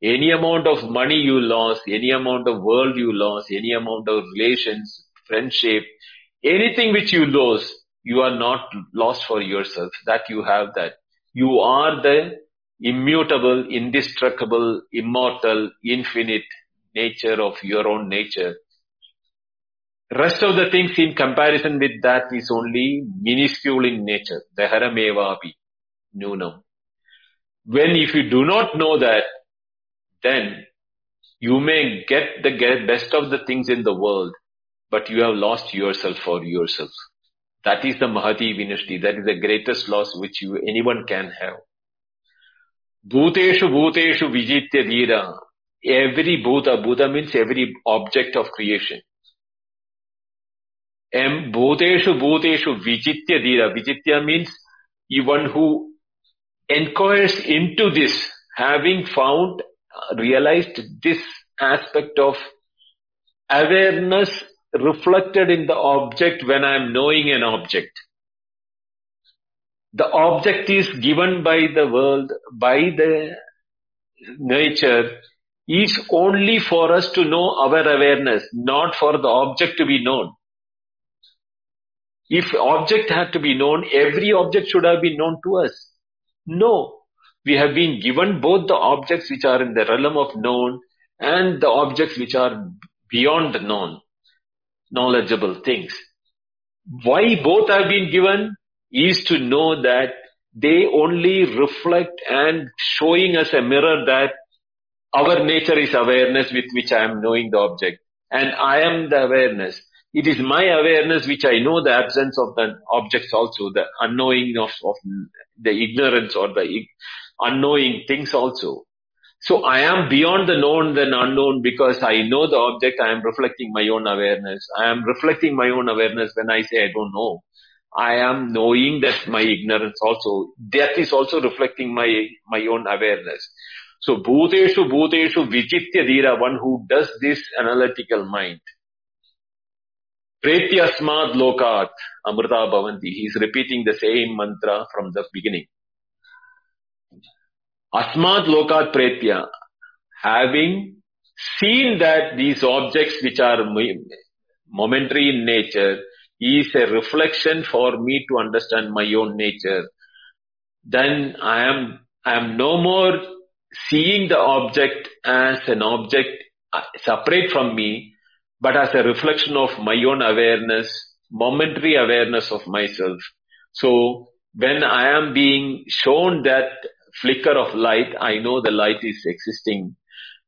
Any amount of money you lost, any amount of world you lost, any amount of relations, friendship, anything which you lose, you are not lost for yourself. That you have that. You are the immutable, indestructible, immortal, infinite nature of your own nature. Rest of the things in comparison with that is only minuscule in nature. Dahara meva api nunam. When if you do not know that, then you may get the best of the things in the world, but you have lost yourself for yourself. That is the Mahati Vinashti. That is the greatest loss which you, anyone can have. Bhuteshu Bhuteshu Vijitya Dhira. Every Bhuta, Bhuta means every object of creation. M Bhuteshu Bhuteshu Vijitya Dhira. Vijitya means one who inquires into this, having found realized this aspect of awareness reflected in the object when I am knowing an object. The object is given by the world, by the nature, is only for us to know our awareness, not for the object to be known. If object had to be known, every object should have been known to us. No. We have been given both the objects which are in the realm of known and the objects which are beyond known, knowledgeable things. Why both have been given is to know that they only reflect and showing us a mirror that our nature is awareness with which I am knowing the object and I am the awareness. It is my awareness which I know the absence of the objects also, the unknowing of, of the ignorance or the unknowing things also. So I am beyond the known than unknown because I know the object, I am reflecting my own awareness. I am reflecting my own awareness when I say I don't know. I am knowing that my ignorance also, that is also reflecting my, my own awareness. So Bhuteshu Bhuteshu Vijitya Dhira, one who does this analytical mind. Pretyasmad Lokat Amrita Bhavanti. He is repeating the same mantra from the beginning. Asmad Lokat Pretya. Having seen that these objects which are momentary in nature is a reflection for me to understand my own nature, then I am, I am no more seeing the object as an object separate from me, but as a reflection of my own awareness, momentary awareness of myself. So when I am being shown that flicker of light, I know the light is existing.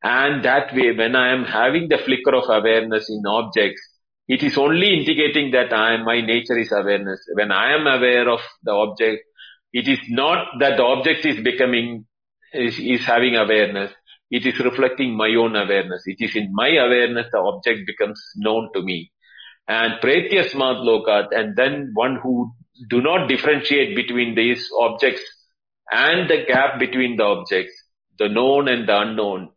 And that way, when I am having the flicker of awareness in objects, it is only indicating that I, my nature is awareness. When I am aware of the object, it is not that the object is becoming, is, is having awareness. It is reflecting my own awareness. It is in my awareness the object becomes known to me. And Pretyasmat Lokat, and then one who do not differentiate between these objects and the gap between the objects, the known and the unknown,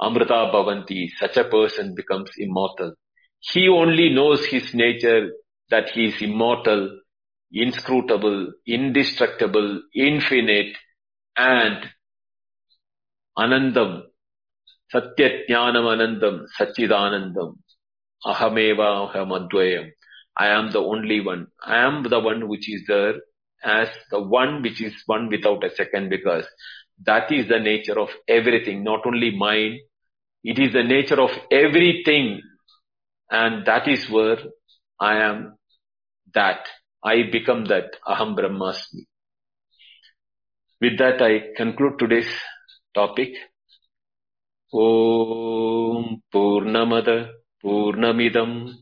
Amrita Bhavanti, such a person becomes immortal. He only knows his nature, that he is immortal, inscrutable, indestructible, infinite, and Anandam, Satyajnanam Anandam, Sachidanandam, Ahameva Ahamadvayam. I am the only one. I am the one which is there as the one which is one without a second, because that is the nature of everything, not only mine. It is the nature of everything And that is where I am that. I become that Aham Brahmasmi. With that, I conclude today's topic. Om Purnamada Purnamidam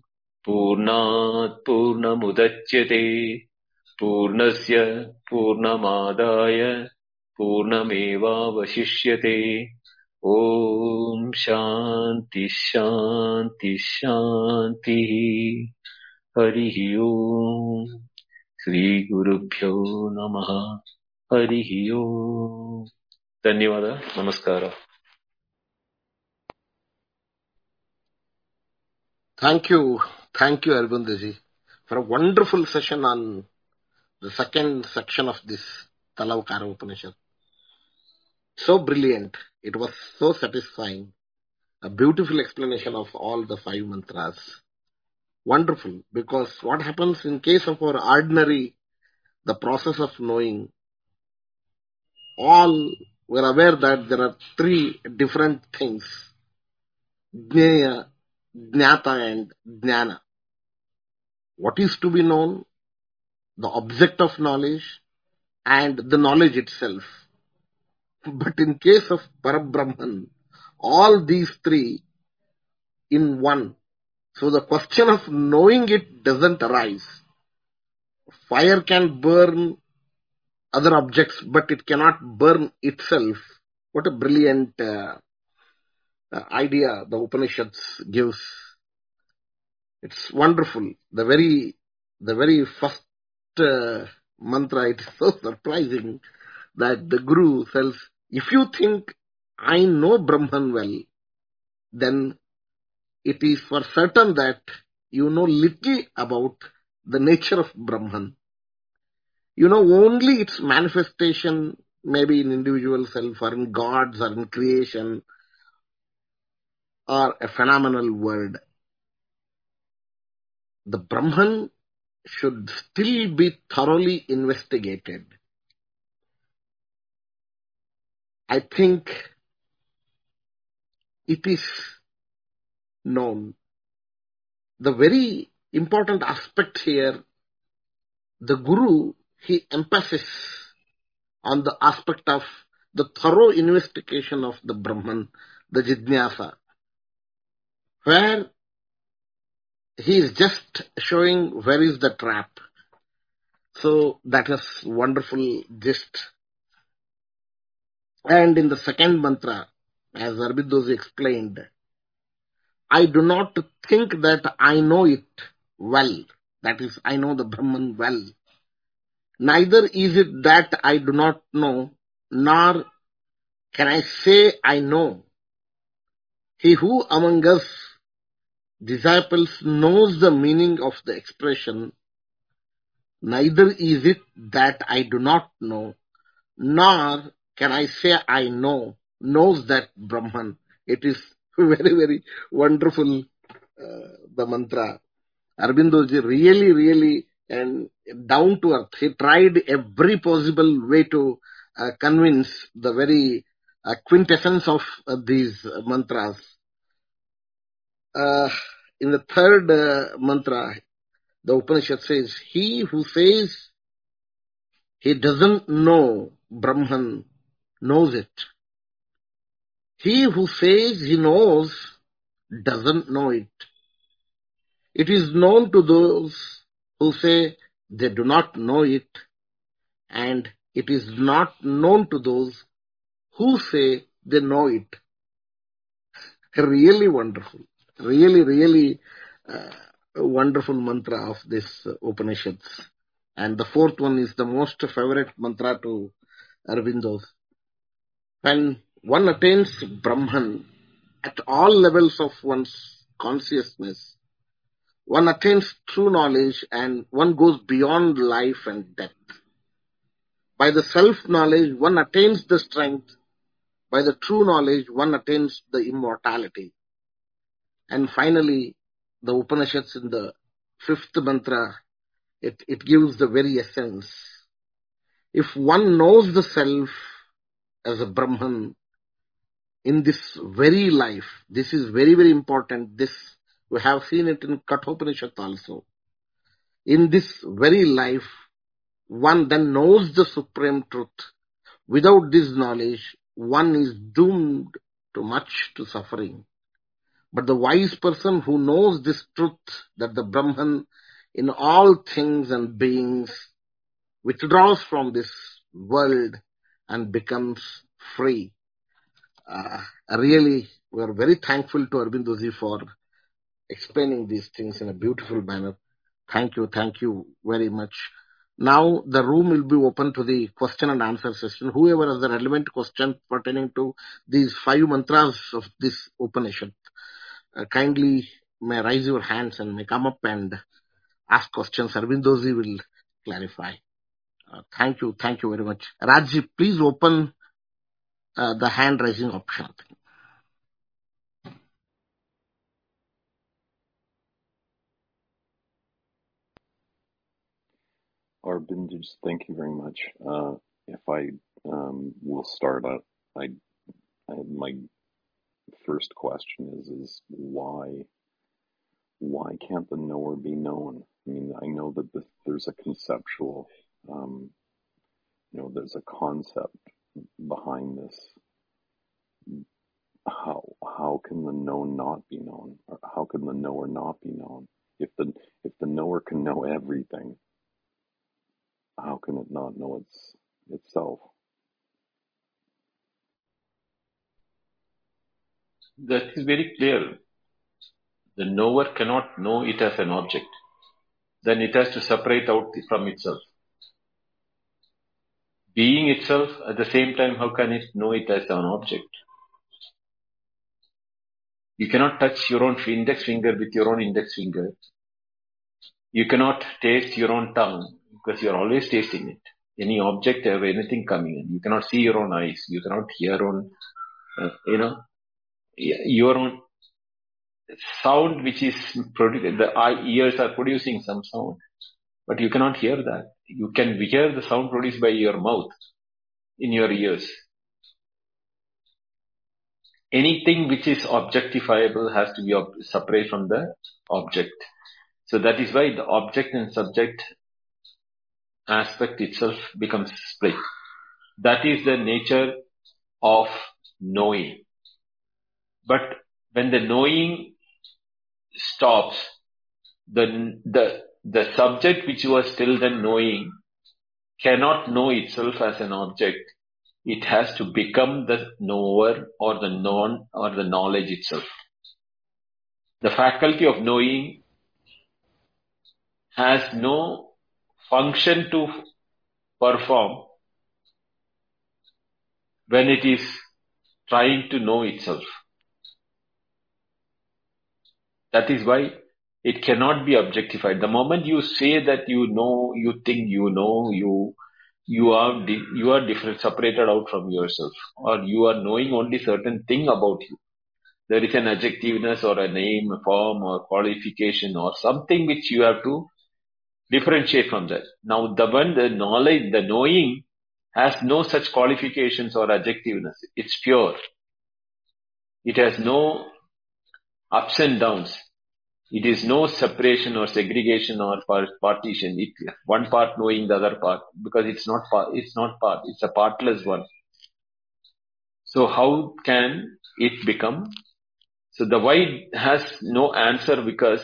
Purnat Purnamudachyate Purnasya Purnamadaya Purnameva Vashishyate. Om Shanti Shanti Shanti. Harihi Om. Sri Gurubhyo Namaha. Harihi Om. Dhanyavada. Namaskara. Thank you. Thank you, Arvindaji, for a wonderful session on the second section of this Taittiriya Upanishad. So brilliant. It was so satisfying. A beautiful explanation of all the five mantras. Wonderful. Because what happens in case of our ordinary, the process of knowing, all were aware that there are three different things. Jnaya, Jnata and Jnana. What is to be known, the object of knowledge, and the knowledge itself. But in case of Parabrahman, all these three in one. So the question of knowing it doesn't arise. Fire can burn other objects, but it cannot burn itself. What a brilliant uh, idea the Upanishads gives. It's wonderful. The very, the very first uh, mantra, it's so surprising that the Guru says, if you think I know Brahman well, then it is for certain that you know little about the nature of Brahman. You know only its manifestation, maybe in individual self or in gods or in creation or a phenomenal world. The Brahman should still be thoroughly investigated. I think it is known. The very important aspect here, the Guru, he emphasizes on the aspect of the thorough investigation of the Brahman, the Jidnyasa, where he is just showing where is the trap. So that is wonderful gist. And in the second mantra, as Arvidoji explained, I do not think that I know it well. That is, I know the Brahman well. Neither is it that I do not know, nor can I say I know. He who among us, disciples, knows the meaning of the expression, neither is it that I do not know, nor can I say I know, knows that Brahman. It is very, very wonderful, uh, the mantra. Arvindoji really, really, and down to earth, he tried every possible way to uh, convince the very uh, quintessence of uh, these uh, mantras. Uh, in the third uh, mantra, the Upanishad says, he who says he doesn't know Brahman knows it. He who says he knows doesn't know it. It is known to those who say they do not know it, and it is not known to those who say they know it. Really wonderful. Really, really uh, wonderful mantra of this uh, Upanishads. And the fourth one is the most favorite mantra to Arvindos. When one attains Brahman at all levels of one's consciousness, one attains true knowledge and one goes beyond life and death. By the self-knowledge, one attains the strength. By the true knowledge, one attains the immortality. And finally, the Upanishads in the fifth mantra, it, it gives the very essence. If one knows the self as a Brahman in this very life, this is very, very important, this We have seen it in Kathopanishad also. In this very life, one then knows the supreme truth. Without this knowledge, one is doomed to much to suffering. But the wise person who knows this truth, that the Brahman in all things and beings withdraws from this world and becomes free. Uh, really, we are very thankful to Aurobindoji for explaining these things in a beautiful manner. Thank you, thank you very much. Now the room will be open to the question and answer session. Whoever has the relevant question pertaining to these five mantras of this Upanishad, uh, kindly may raise your hands and may come up and ask questions. Aurobindoji will clarify. Uh, thank you, thank you very much. Rajji, please open uh, the hand raising option. Aurobindoji, thank you very much. Uh, if I um, will start out, I, I my first question is is why why can't the knower be known? I mean, I know that this, there's a conceptual, um, you know, there's a concept behind this. How how can the known not be known, or how can the knower not be known? If the if the knower can know everything, how can it not know its itself? That is very clear. The knower cannot know it as an object. Then it has to separate out from itself. Being itself, at the same time, how can it know it as an object? You cannot touch your own index finger with your own index finger. You cannot taste your own tongue, because you are always tasting it. Any object, have anything coming in. You cannot see your own eyes. You cannot hear your own, uh, you know, your own sound which is produced. The eye, ears are producing some sound, but you cannot hear that. You can hear the sound produced by your mouth, in your ears. Anything which is objectifiable has to be ob- separate from the object. So that is why the object and subject aspect itself becomes split. That is the nature of knowing. But when the knowing stops, the the the subject which was till then knowing cannot know itself as an object. It has to become the knower or the known or the knowledge itself. The faculty of knowing has no function to perform when it is trying to know itself. That is why it cannot be objectified. The moment you say that you know, you think you know, you you are di- you are different, separated out from yourself, or you are knowing only certain thing about you. There is an adjectiveness or a name, a form, or qualification, or something which you have to differentiate from that. Now, the one, the knowledge, the knowing has no such qualifications or adjectiveness. It's pure. It has no ups and downs. It is no separation or segregation or partition. It, one part knowing the other part, because it's not part, it's not part, it's a partless one. So how can it become? So the why has no answer, because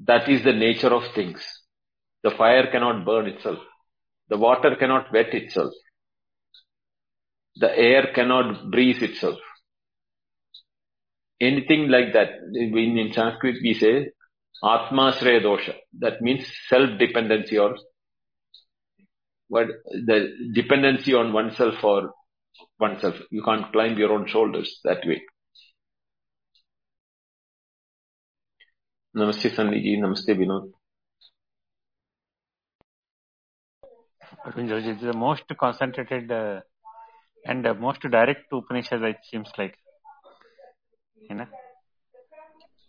that is the nature of things. The fire cannot burn itself. The water cannot wet itself. The air cannot breathe itself. Anything like that. In, in Sanskrit we say Atmasraya dosha. That means self-dependency, or what, the dependency on oneself or oneself. You can't climb your own shoulders that way. Namaste Sandhiji, Namaste Vinod. Aurobindoji, the most concentrated uh, and uh, most direct Upanishad, it seems like. You know?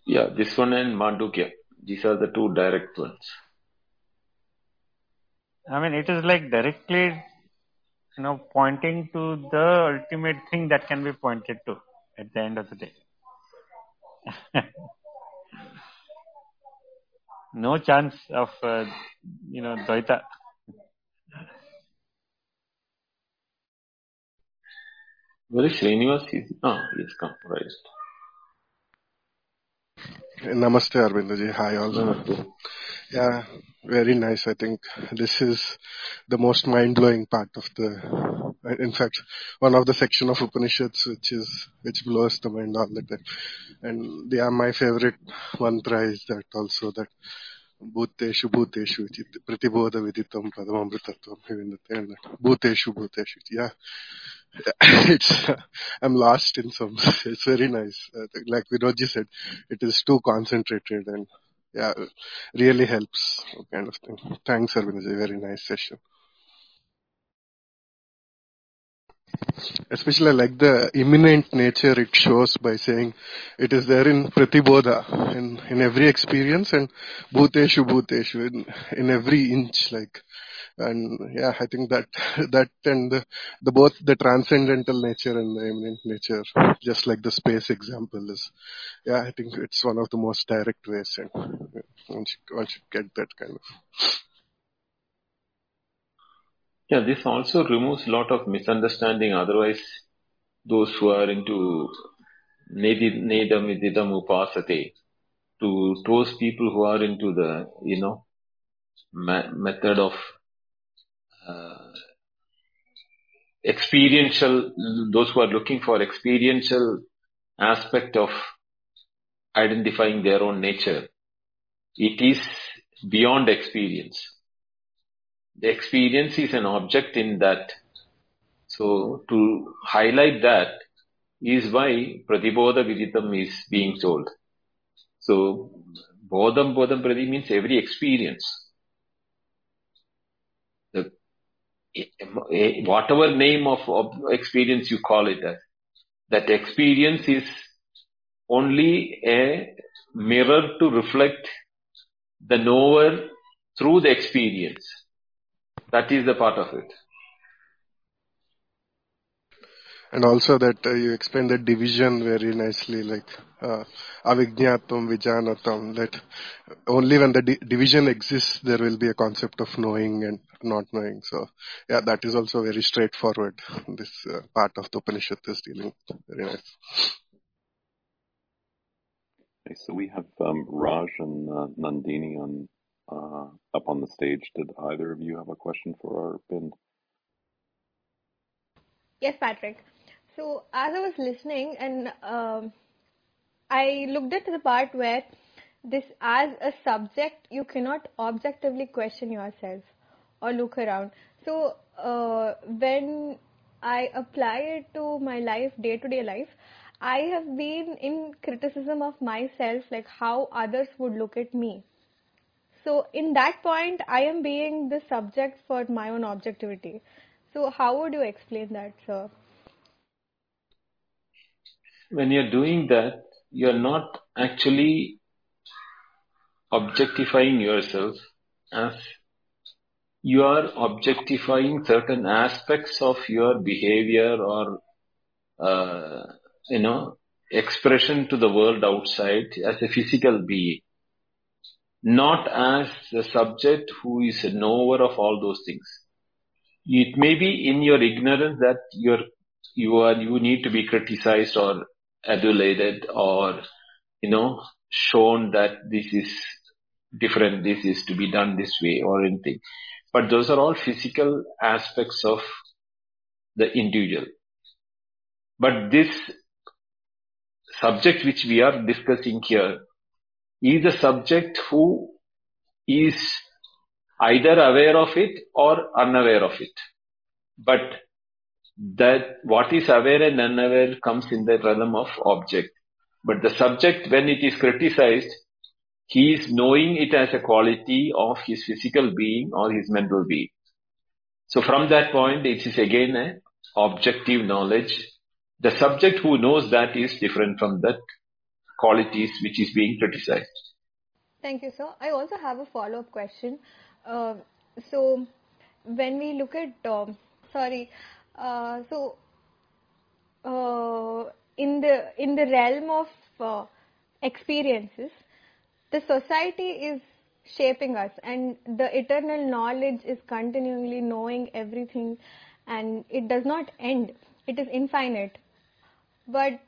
Yeah, this one and Mandukya. These are the two direct ones. I mean, it is like directly, you know, pointing to the ultimate thing that can be pointed to at the end of the day. no chance of, uh, you know, Dvaita. Where is Srinivas? Oh, yes, come, right. Namaste, Arvindaji. Hi, all. Namaste. Yeah, very nice. I think this is the most mind-blowing part of the, in fact, one of the section of Upanishads which is, which blows the mind all the time. And they are my favorite mantra is that also, that Bhuteshu Bhuteshu Pratibodha Viditam Padamamritatam Hivindatena Bhuteshu Bhuteshu. Yeah. It's, uh, I'm lost in some, it's very nice. Uh, like Vinodji said, it is too concentrated and yeah, really helps kind of thing. Thanks, Arvindaji. Very nice session. Especially I like the imminent nature it shows by saying it is there in Pratibodha, in, in every experience, and Bhuteshu Bhuteshu, in, in every inch, like. And yeah, I think that that and the, the both the transcendental nature and the imminent nature, just like the space example is, yeah, I think it's one of the most direct ways, and one should, one should get that kind of. Yeah, this also removes a lot of misunderstanding. Otherwise, those who are into nedam ididam upasate, to those people who are into the, you know, ma- method of Uh, experiential, those who are looking for experiential aspect of identifying their own nature, it is beyond experience. The experience is an object in that. So to highlight that is why Pratibodha Viditam is being told. So Bodham Bodham Prati means every experience. Whatever name of, of experience you call it, that, that experience is only a mirror to reflect the knower through the experience. That is the part of it. And also that uh, you explained that division very nicely, like uh, avijñātam, vijñānatam, that only when the di- division exists, there will be a concept of knowing and not knowing. So, yeah, that is also very straightforward. This uh, part of the Upanishad is dealing with. Very nice. Okay, so we have um, Raj and uh, Nandini on, uh, up on the stage. Did either of you have a question for our Arvind? Yes, Patrick. So, as I was listening, and um, I looked at the part where this, as a subject, you cannot objectively question yourself or look around. So, uh, when I apply it to my life, day-to-day life, I have been in criticism of myself, like how others would look at me. So, in that point, I am being the subject for my own objectivity. So, how would you explain that, sir? When you're doing that, you're not actually objectifying yourself, as you are objectifying certain aspects of your behavior or, uh, you know, expression to the world outside as a physical being, not as the subject who is a knower of all those things. It may be in your ignorance that you're, you are, you need to be criticized or adulated or, you know, shown that this is different, this is to be done this way or anything. But those are all physical aspects of the individual. But this subject which we are discussing here is a subject who is either aware of it or unaware of it. But that what is aware and unaware comes in the realm of object. But the subject, when it is criticized, he is knowing it as a quality of his physical being or his mental being. So from that point, it is again an objective knowledge. The subject who knows that is different from that qualities which is being criticized. Thank you, sir. I also have a follow-up question. Uh, so, when we look at, uh, sorry, uh, so uh, in the in the realm of uh, experiences, the society is shaping us, and the eternal knowledge is continually knowing everything, and it does not end. It is infinite. But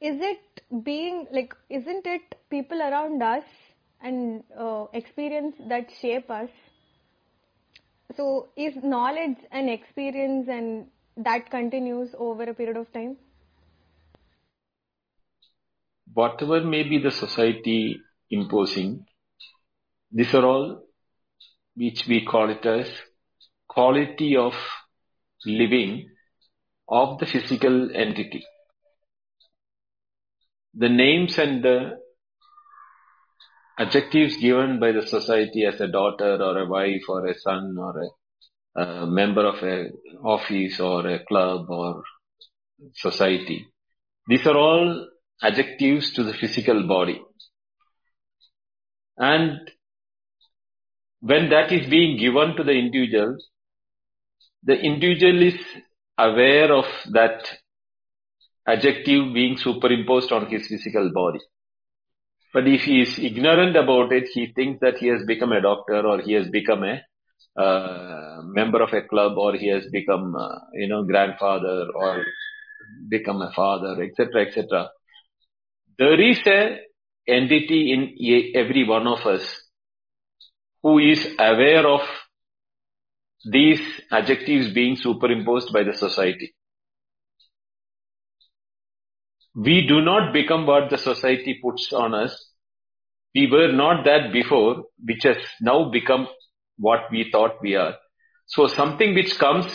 is it being like, isn't it people around us and uh, experience that shape us? So is knowledge an experience, and that continues over a period of time? Whatever may be the society imposing, these are all which we call it as quality of living of the physical entity. The names and the adjectives given by the society as a daughter or a wife or a son or a, a member of a office or a club or society, these are all adjectives to the physical body. And when that is being given to the individual, the individual is aware of that adjective being superimposed on his physical body. But if he is ignorant about it, he thinks that he has become a doctor, or he has become a uh, member of a club, or he has become, uh, you know, grandfather, or become a father, et cetera, et cetera. There is a entity in every one of us who is aware of these adjectives being superimposed by the society. We do not become what the society puts on us. We were not that before, which has now become what we thought we are. So something which comes,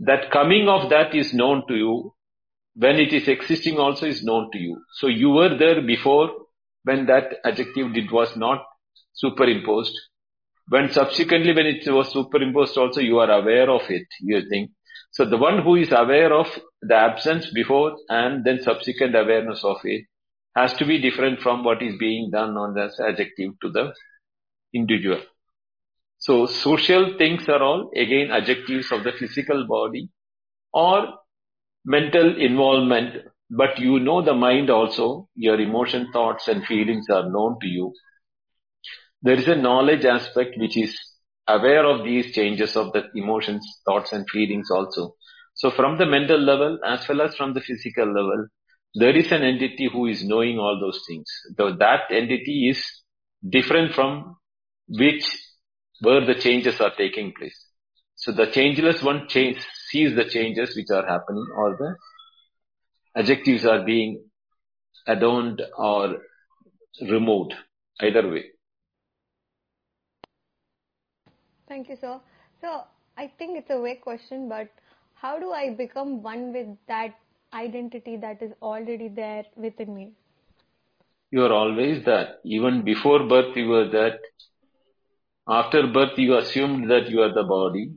that coming of that is known to you. When it is existing also is known to you. So you were there before when that adjective did was not superimposed. When subsequently when it was superimposed also, you are aware of it, you think. So the one who is aware of the absence before and then subsequent awareness of it has to be different from what is being done on the adjective to the individual. So social things are all, again, adjectives of the physical body or mental involvement. But you know the mind also, your emotion, thoughts and feelings are known to you. There is a knowledge aspect which is aware of these changes of the emotions, thoughts and feelings also. So from the mental level as well as from the physical level, there is an entity who is knowing all those things. Though that entity is different from which where the changes are taking place. So the changeless one change, sees the changes which are happening, or the adjectives are being adorned or removed, either way. Thank you, sir. So I think it's a vague question, but how do I become one with that identity that is already there within me? You are always that. Even before birth, you were that. After birth, you assumed that you are the body.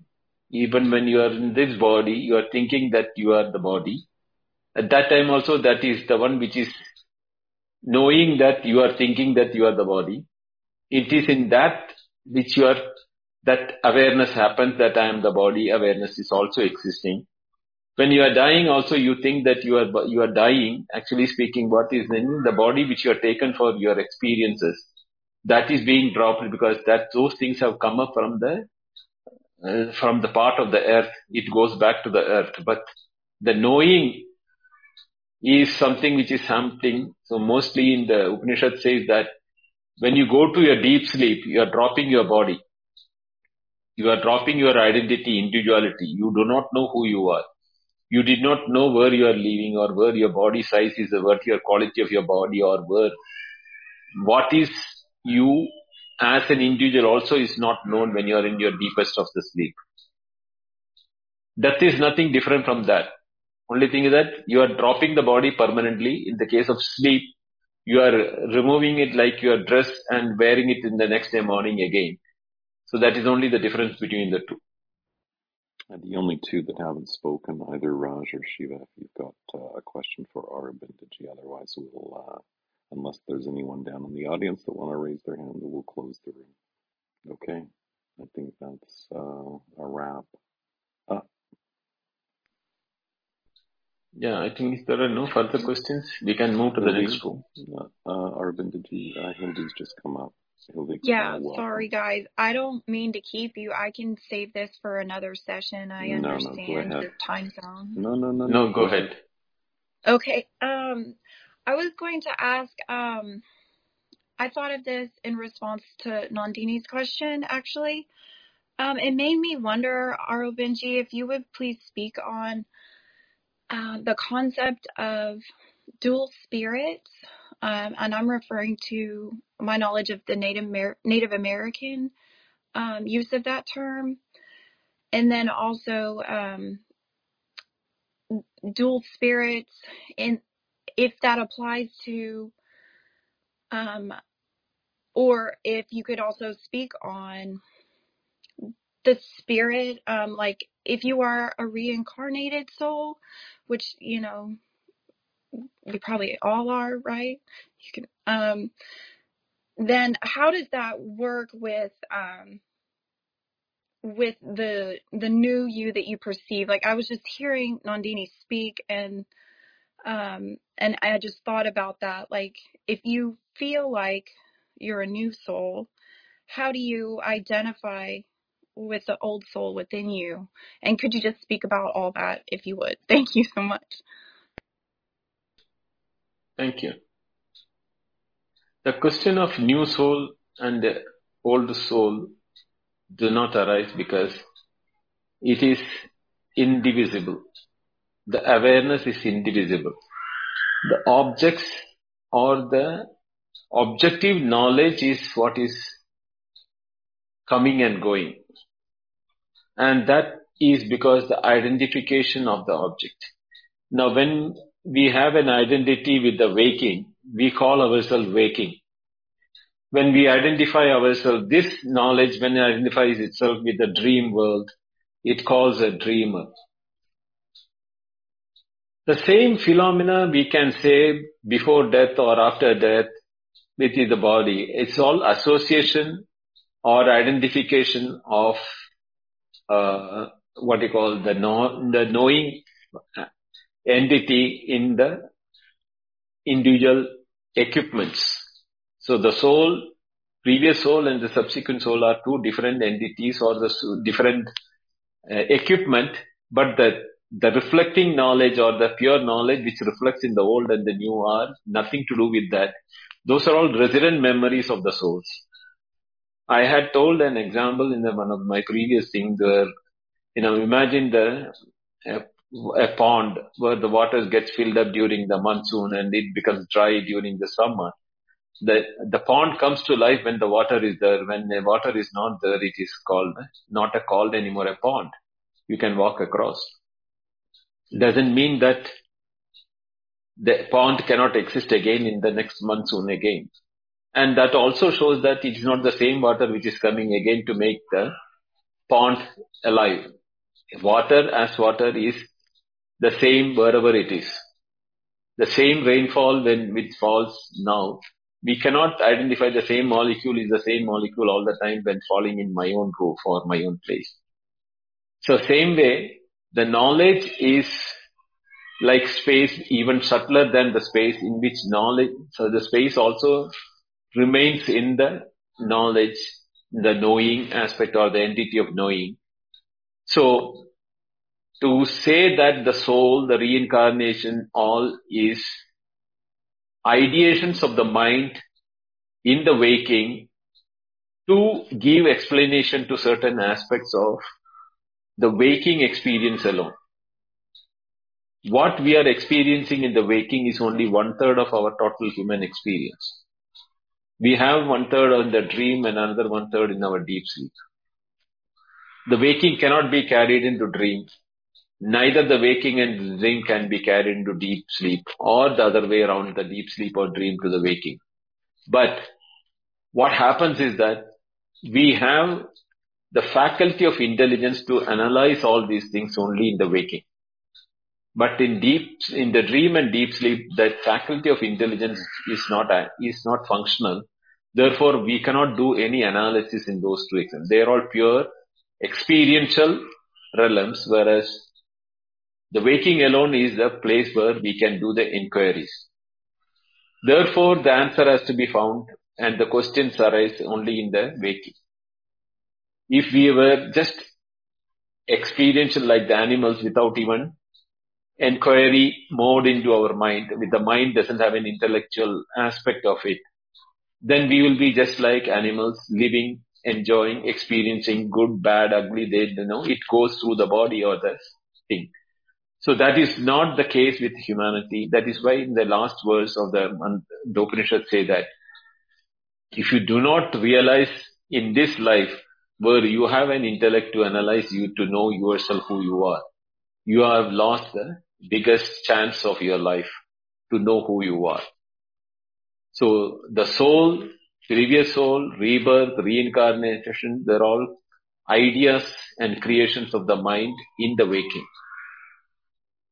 Even when you are in this body, you are thinking that you are the body. At that time also, that is the one which is knowing that you are thinking that you are the body. It is in that which you are, that awareness happens that I am the body. Awareness is also existing. When you are dying also, you think that you are, you are dying. Actually speaking, what is in the body which you are taken for your experiences, that is being dropped, because that those things have come up from the, uh, from the part of the earth. It goes back to the earth. But the knowing is something which is something. So mostly in the Upanishad says that when you go to your deep sleep, you are dropping your body. You are dropping your identity, individuality. You do not know who you are. You did not know where you are living, or where your body size is, or what your quality of your body, or where what is you as an individual also is not known when you are in your deepest of the sleep. Death is nothing different from that. Only thing is that you are dropping the body permanently. In the case of sleep, you are removing it like your dress and wearing it in the next day morning again. So that is only the difference between the two. And the only two that haven't spoken, either Raj or Shiva, if you've got uh, a question for Aurobindaji, otherwise we'll, uh, unless there's anyone down in the audience that want to raise their hand, we'll close the room. Okay, I think that's uh, a wrap. Ah. Yeah, I think if there are no further questions, we can move to the next room. Uh, Aurobindaji, uh, Hindu's just come up. So they yeah, sorry guys. I don't mean to keep you. I can save this for another session. I no, understand no, the time zone. No, no, no, no. No, go ahead. Okay. Um, I was going to ask, um, I thought of this in response to Nandini's question, actually. Um, it made me wonder, Aurobindo, if you would please speak on uh, the concept of dual spirits. Um, and I'm referring to my knowledge of the Native, Amer- Native American um, use of that term. And then also um, dual spirits, and if that applies to, um, or if you could also speak on the spirit, um, like if you are a reincarnated soul, which, you know, we probably all are, right? You can, um, then how does that work with, um, with the, the new you that you perceive? Like, I was just hearing Nandini speak, and, um, and I just thought about that. Like, if you feel like you're a new soul, how do you identify with the old soul within you? And could you just speak about all that if you would? Thank you so much. Thank you. The question of new soul and old soul do not arise because it is indivisible. The awareness is indivisible. The objects or the objective knowledge is what is coming and going. And that is because the identification of the object. Now when we have an identity with the waking, we call ourselves waking. When we identify ourselves, this knowledge, when it identifies itself with the dream world, it calls a dreamer. The same phenomena we can say before death or after death within the body. It's all association or identification of uh, what you call the, know, the knowing entity in the individual equipments. So the soul, previous soul and the subsequent soul are two different entities or the different uh, equipment, but the The reflecting knowledge or the pure knowledge which reflects in the old and the new are nothing to do with that. Those are all resident memories of the souls. I had told an example in the, one of my previous things where, you know, imagine the a, a pond where the water gets filled up during the monsoon and it becomes dry during the summer. The, the pond comes to life when the water is there. When the water is not there, it is called, not a called anymore a pond. You can walk across. Doesn't mean that the pond cannot exist again in the next monsoon again. And that also shows that it is not the same water which is coming again to make the pond alive. Water as water is the same wherever it is. The same rainfall when it falls now. We cannot identify the same molecule is the same molecule all the time when falling in my own roof or my own place. So same way, the knowledge is like space, even subtler than the space in which knowledge, so the space also remains in the knowledge, the knowing aspect or the entity of knowing. So to say that the soul, the reincarnation, all is ideations of the mind in the waking to give explanation to certain aspects of the waking experience alone. What we are experiencing in the waking is only one third of our total human experience. We have one third in the dream and another one third in our deep sleep. The waking cannot be carried into dream. Neither the waking and dream can be carried into deep sleep or the other way around, the deep sleep or dream to the waking. But what happens is that we have the faculty of intelligence to analyze all these things only in the waking. But in deep, in the dream and deep sleep, that faculty of intelligence is not, is not functional. Therefore, we cannot do any analysis in those two examples. They are all pure experiential realms, whereas the waking alone is the place where we can do the inquiries. Therefore, the answer has to be found and the questions arise only in the waking. If we were just experiential like the animals without even inquiry mode into our mind, with the mind doesn't have an intellectual aspect of it, then we will be just like animals, living, enjoying, experiencing good, bad, ugly. They, you know, it goes through the body or the thing. So that is not the case with humanity. That is why in the last verse of the, the Upanishad say that if you do not realize in this life where you have an intellect to analyze you, to know yourself who you are, you have lost the biggest chance of your life to know who you are. So the soul, previous soul, rebirth, reincarnation, they're all ideas and creations of the mind in the waking.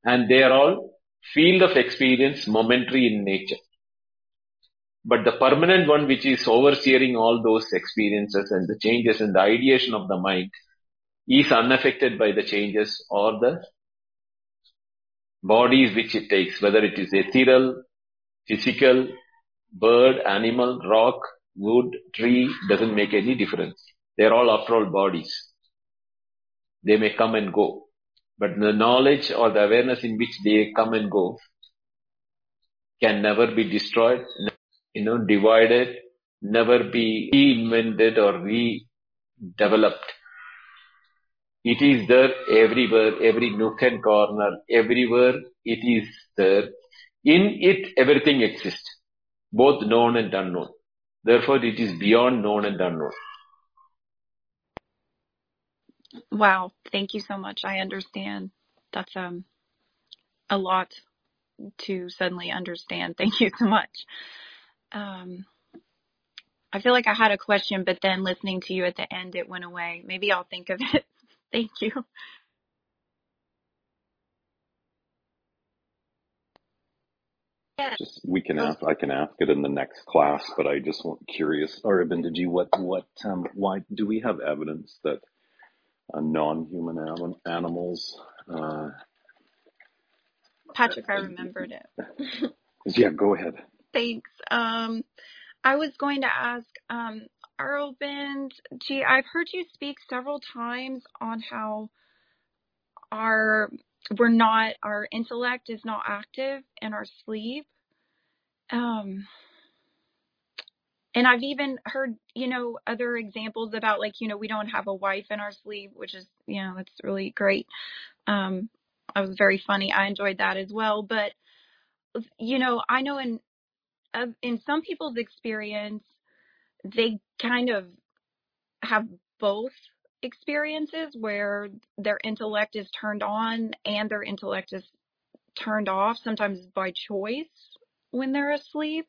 And they are all field of experience, momentary in nature. But the permanent one, which is overseeing all those experiences and the changes and the ideation of the mind, is unaffected by the changes or the bodies which it takes, whether it is ethereal, physical, bird, animal, rock, wood, tree, doesn't make any difference. They're all after all bodies. They may come and go. But the knowledge or the awareness in which they come and go can never be destroyed, you know, divided, never be reinvented or redeveloped. It is there everywhere, every nook and corner, everywhere it is there. In it, everything exists, both known and unknown. Therefore, it is beyond known and unknown. Wow, thank you so much. I understand. That's um a lot to suddenly understand. Thank you so much. Um, I feel like I had a question, but then listening to you at the end, it went away. Maybe I'll think of it. Thank you. Just, we can ask, I can ask it in the next class, but I just want curious, Aravindaji, what, what, um, why do we have evidence that Uh, non-human anim- animals. Uh, Patrick, I remembered it. Yeah, go ahead. Thanks. Um, I was going to ask, um, Aravind, gee, I've heard you speak several times on how our we're not our intellect is not active in our sleep. Um, And I've even heard, you know, other examples about like, you know, we don't have a wife in our sleep, which is, you know, that's really great. Um, that was very funny. I enjoyed that as well. But, you know, I know in uh, in some people's experience, they kind of have both experiences where their intellect is turned on and their intellect is turned off, sometimes by choice when they're asleep.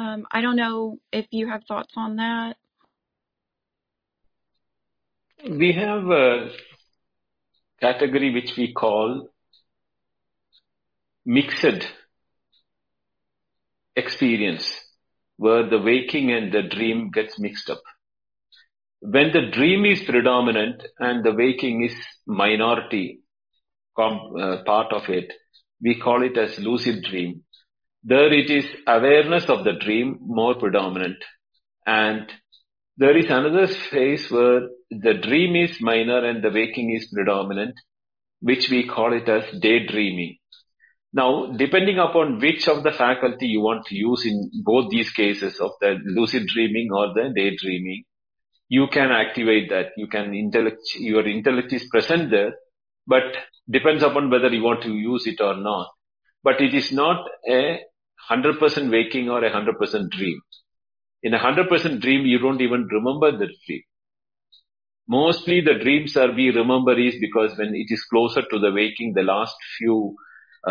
Um, I don't know if you have thoughts on that. We have a category which we call mixed experience, where the waking and the dream gets mixed up. When the dream is predominant and the waking is minority com- uh, part of it, we call it as lucid dream. There it is awareness of the dream more predominant. And there is another phase where the dream is minor and the waking is predominant, which we call it as daydreaming. Now, depending upon which of the faculty you want to use in both these cases of the lucid dreaming or the daydreaming, you can activate that. You can intellect, your intellect is present there, but depends upon whether you want to use it or not. But it is not a one hundred percent waking or a one hundred percent dream. In a one hundred percent dream, you don't even remember the dream. Mostly the dreams are we remember is because when it is closer to the waking, the last few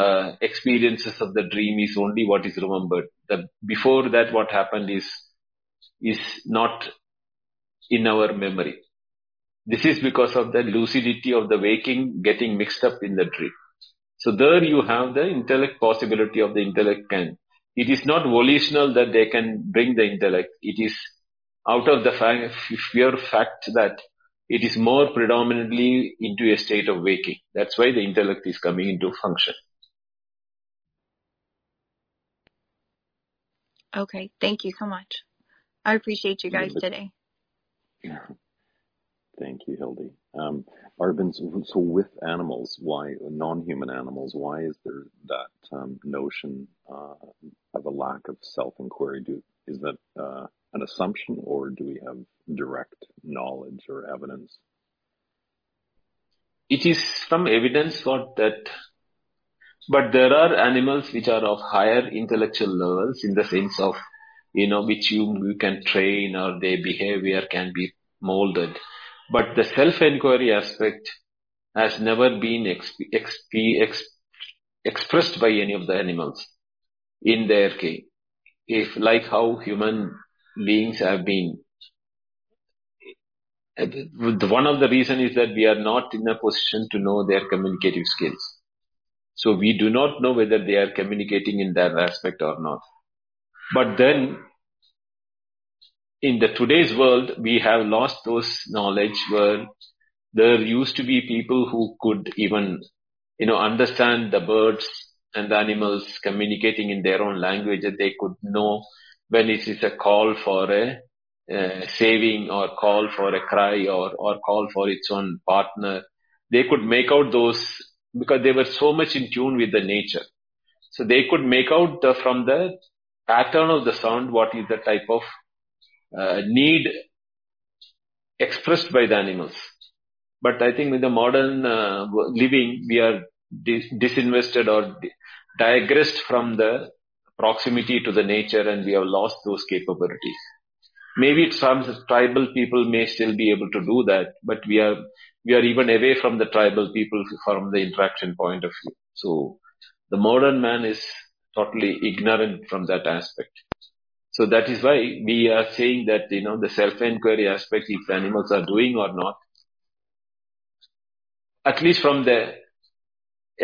uh, experiences of the dream is only what is remembered. The, before that, what happened is is not in our memory. This is because of the lucidity of the waking getting mixed up in the dream. So there you have the intellect possibility of the intellect can. It is not volitional that they can bring the intellect. It is out of the fact, fear fact that it is more predominantly into a state of waking. That's why the intellect is coming into function. Okay, thank you so much. I appreciate you guys today. Thank you, Hildy. Um, Arvind, so with animals, why non-human animals, why is there that um, notion uh, of a lack of self-inquiry? Do, is that uh, an assumption, or do we have direct knowledge or evidence? It is some evidence for that, but there are animals which are of higher intellectual levels in the sense of, you know, which you, you can train or their behavior can be molded. But the self-inquiry aspect has never been exp- exp- exp- expressed by any of the animals in their case. If, like how human beings have been, one of the reason is that we are not in a position to know their communicative skills. So we do not know whether they are communicating in that aspect or not. But then, in the today's world, we have lost those knowledge where there used to be people who could even, you know, understand the birds and the animals communicating in their own language, that they could know when it is a call for a uh, saving or call for a cry or, or call for its own partner. They could make out those because they were so much in tune with the nature. So they could make out the, from the pattern of the sound what is the type of Uh, need expressed by the animals. But I think with the modern uh, living, we are dis- disinvested or di- digressed from the proximity to the nature, and we have lost those capabilities. Maybe some tribal people may still be able to do that, but we are we are even away from the tribal people from the interaction point of view. So the modern man is totally ignorant from that aspect. So that is why we are saying that, you know, the self-inquiry aspect, if animals are doing or not, at least from the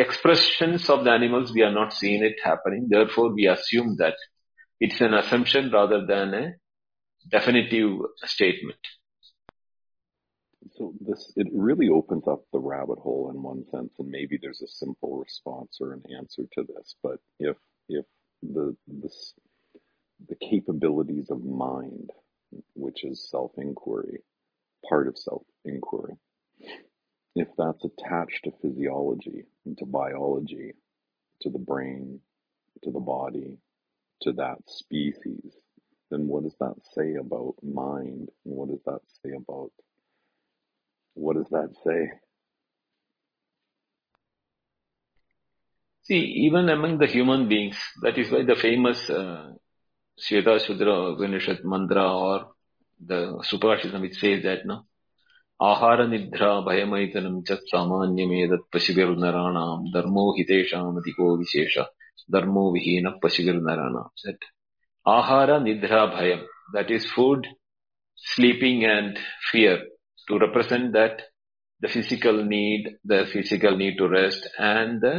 expressions of the animals, we are not seeing it happening. Therefore, we assume that it's an assumption rather than a definitive statement. So this, it really opens up the rabbit hole in one sense, and maybe there's a simple response or an answer to this. But if, if the, this, the capabilities of mind, which is self-inquiry, part of self-inquiry, if that's attached to physiology, to biology, to the brain, to the body, to that species, then what does that say about mind? And what does that say about, what does that say? See, even among the human beings, that is why the famous uh, Svetashvatara Upanishad mantra or the Supashitam, which says that, no? Ahara nidra bhayamaytanam chat samanyamedat pasivir naranam dharmo hitesham adiko vishesha dharmo vihena pasivir narana. That ahara nidra bhayam, that is food, sleeping and fear, to represent that the physical need, the physical need to rest and the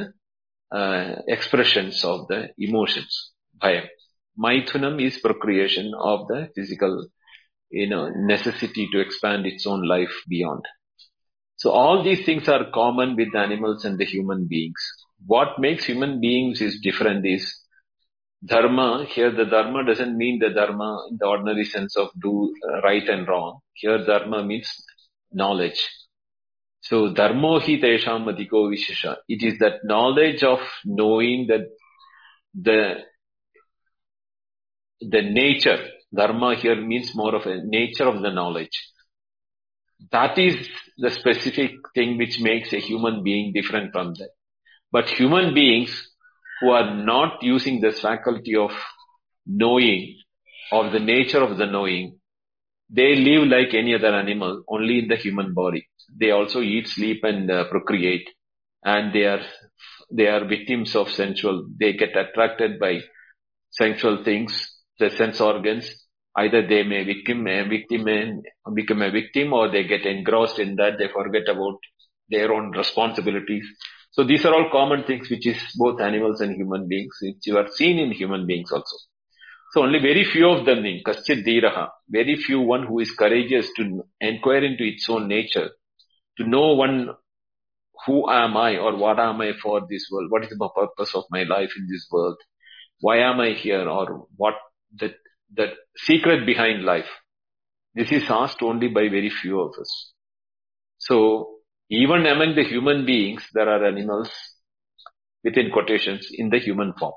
uh, expressions of the emotions, bhayam. Maithunam is procreation of the physical, you know, necessity to expand its own life beyond. So all these things are common with animals and the human beings. What makes human beings is different is dharma. Here the dharma doesn't mean the dharma in the ordinary sense of do right and wrong. Here dharma means knowledge. So dharmo hi tesham adhiko vishesha. It is that knowledge of knowing that the The nature, dharma here means more of a nature of the knowledge. That is the specific thing which makes a human being different from that. But human beings who are not using this faculty of knowing, of the nature of the knowing, they live like any other animal, only in the human body. They also eat, sleep and uh, procreate. And they are, they are victims of sensual, they get attracted by sensual things. The sense organs, either they may become a victim and become a victim, or they get engrossed in that, they forget about their own responsibilities. So these are all common things which is both animals and human beings, which you are seen in human beings also. So only very few of them, kaschit dhiraha, very few one who is courageous to inquire into its own nature, to know one, who am I or what am I for this world, what is the purpose of my life in this world, why am I here, or what the that secret behind life. This is asked only by very few of us. So, even among the human beings, there are animals, within quotations, in the human form.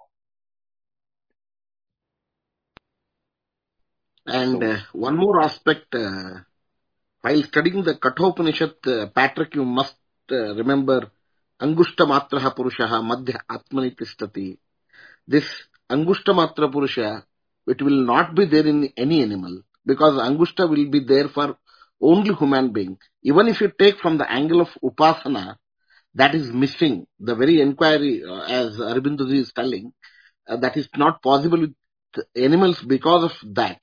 And uh, one more aspect, uh, while studying the Kathopanishad, uh, Patrick, you must uh, remember Angushta Matraha Purushaha Madhya Atmani Tishtati. This Angushta Matra Purusha, it will not be there in any animal, because Angushta will be there for only human being. Even if you take from the angle of Upasana, that is missing. The very inquiry, uh, as Aurobinduji is telling, uh, that is not possible with animals because of that.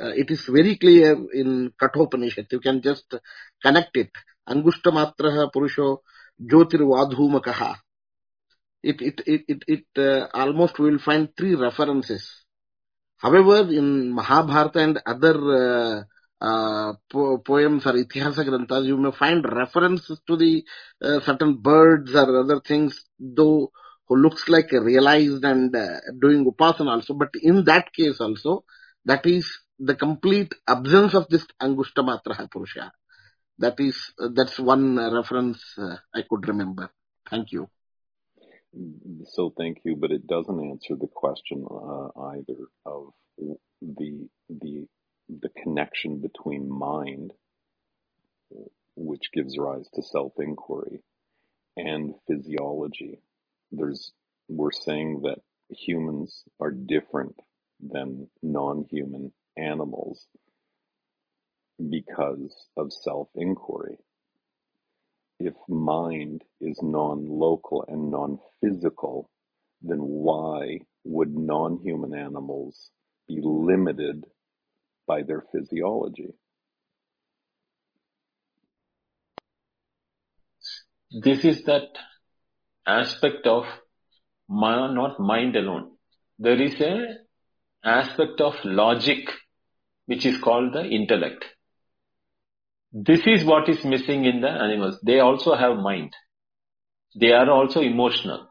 Uh, it is very clear in Kathopanishad. You can just connect it. Angushta Matraha Purusho Jyotirvadhumakaha. It, it, it, it, it uh, almost we will find three references. However, in Mahabharata and other uh, uh, po poems or Itihasa Granthas, you may find references to the uh, certain birds or other things, though who looks like realized and uh, doing upasana also. But in that case also, that is the complete absence of this Angushta Matraha Purusha. That is, uh, that's one reference uh, I could remember. Thank you. So thank you, but it doesn't answer the question uh, either of the the the connection between mind, which gives rise to self-inquiry, and physiology. There's we're saying that humans are different than non-human animals because of self-inquiry. If mind is non-local and non-physical, then why would non-human animals be limited by their physiology? This is that aspect of ma- not mind alone. There is an aspect of logic which is called the intellect. This is what is missing in the animals. They also have mind. They are also emotional.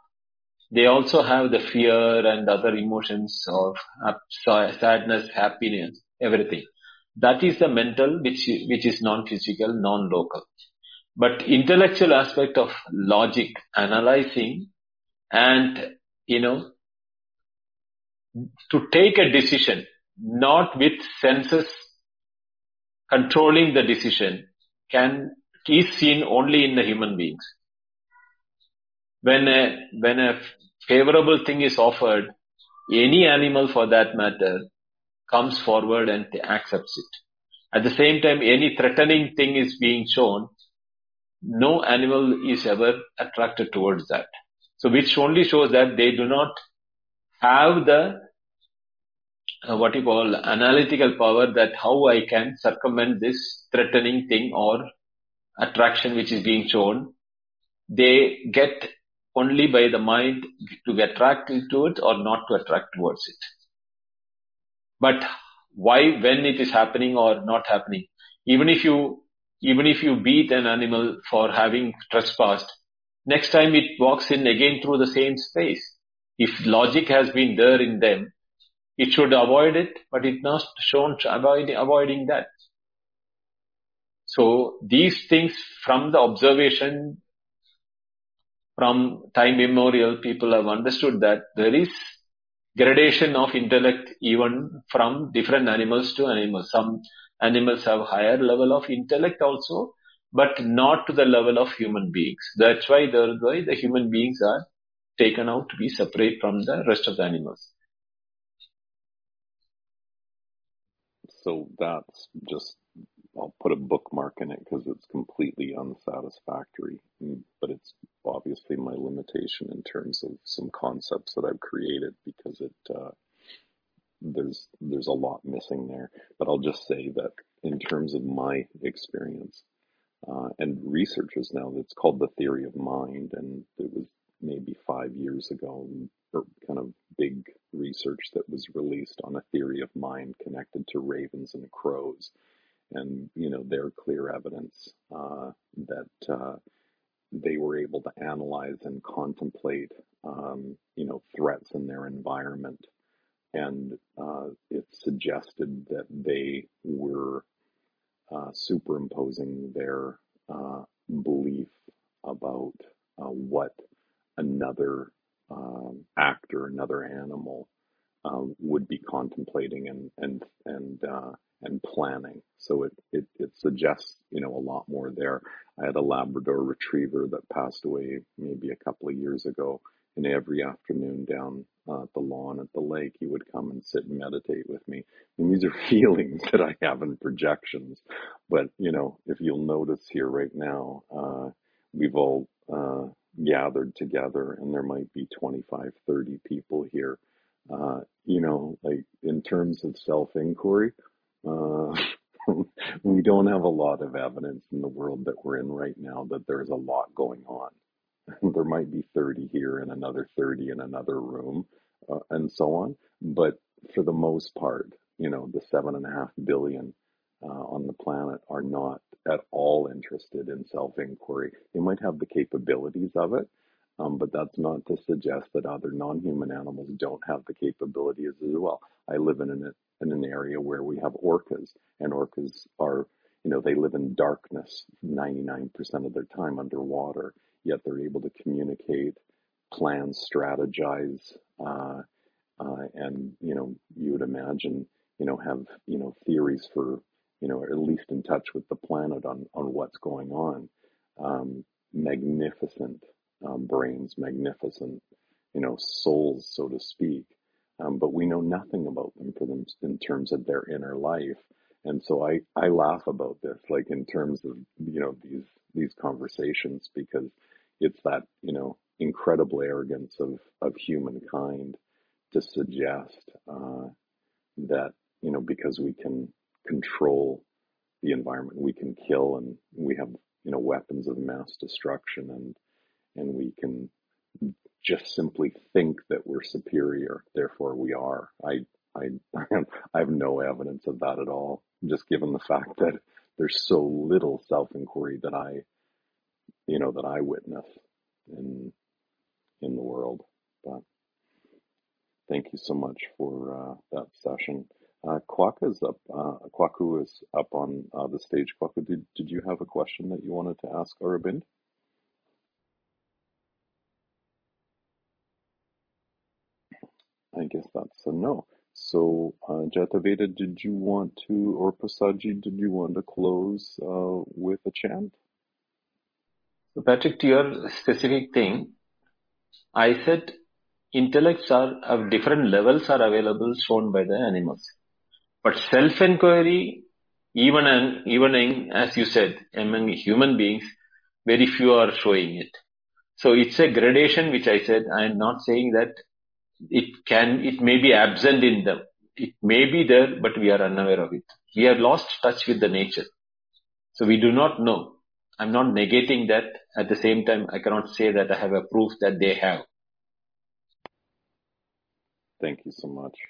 They also have the fear and other emotions of sadness, happiness, everything. That is the mental, which which is non-physical, non-local. But intellectual aspect of logic, analyzing, and, you know, to take a decision, not with senses, controlling the decision can is seen only in the human beings. When a when a favorable thing is offered, any animal for that matter comes forward and accepts it. At the same time, any threatening thing is being shown, no animal is ever attracted towards that. So which only shows that they do not have the Uh, what you call analytical power, that how I can circumvent this threatening thing or attraction which is being shown. They get only by the mind to be attracted to it or not to attract towards it. But why, when it is happening or not happening, even if you, even if you beat an animal for having trespassed, next time it walks in again through the same space. If logic has been there in them, it should avoid it, but it not shown avoid, avoiding that. So these things from the observation, from time immemorial, people have understood that there is gradation of intellect even from different animals to animals. Some animals have higher level of intellect also, but not to the level of human beings. That's why the, why the human beings are taken out to be separate from the rest of the animals. So that's just, I'll put a bookmark in it because it's completely unsatisfactory, but it's obviously my limitation in terms of some concepts that I've created, because it, uh, there's, there's a lot missing there. But I'll just say that in terms of my experience, uh, and researchers now, it's called the theory of mind, and it was maybe five years ago, or kind of big research that was released on a theory of mind connected to ravens and crows, and you know their clear evidence uh, that uh, they were able to analyze and contemplate um, you know threats in their environment and uh, it suggested that they were uh, superimposing their uh, belief about uh, what another um, actor, another animal uh, would be contemplating and and and uh, and planning. So it, it it suggests, you know, a lot more there. I had a Labrador Retriever that passed away maybe a couple of years ago, and every afternoon down uh, the lawn at the lake, he would come and sit and meditate with me. And these are feelings that I have and projections. But, you know, if you'll notice here right now, uh, we've all uh, gathered together, and there might be twenty-five, thirty people here. Uh, you know, like in terms of self-inquiry, uh, we don't have a lot of evidence in the world that we're in right now that there's a lot going on. There might be thirty here and another thirty in another room uh, and so on. But for the most part, you know, the seven and a half billion uh, on the planet are not at all interested in self-inquiry. They might have the capabilities of it, um, but that's not to suggest that other non-human animals don't have the capabilities as well. I live in an, in an area where we have orcas, and orcas are, you know, they live in darkness ninety-nine percent of their time underwater. Yet they're able to communicate, plan, strategize, uh, uh, and, you know, you would imagine, you know, have, you know, theories for, you know, at least in touch with the planet on, on what's going on. Um, magnificent um, brains, magnificent, you know, souls, so to speak. Um, but we know nothing about them for them in terms of their inner life. And so I, I laugh about this, like in terms of, you know, these, these conversations, because it's that, you know, incredible arrogance of, of humankind to suggest uh, that, you know, because we can control the environment, we can kill, and we have, you know, weapons of mass destruction, and, and we can just simply think that we're superior, therefore we are. I, I, I have no evidence of that at all, just given the fact that there's so little self-inquiry that I, you know, that I witness in in the world. But thank you so much for uh, that session. Uh, Kwaku is up. Uh, Kwaku is up on uh, the stage. Kwaku, did did you have a question that you wanted to ask Aurobind? I guess that's a no. So, uh, Jataveda, did you want to, or Prasadji, did you want to close uh, with a chant? So, Patrick, to your specific thing, I said intellects are of different levels are available shown by the animals. But self-inquiry, even, an, even an, as you said, among human beings, very few are showing it. So, it's a gradation, which I said, I am not saying that It can, it may be absent in them. It may be there, but we are unaware of it. We have lost touch with the nature. So we do not know. I'm not negating that. At the same time, I cannot say that I have a proof that they have. Thank you so much.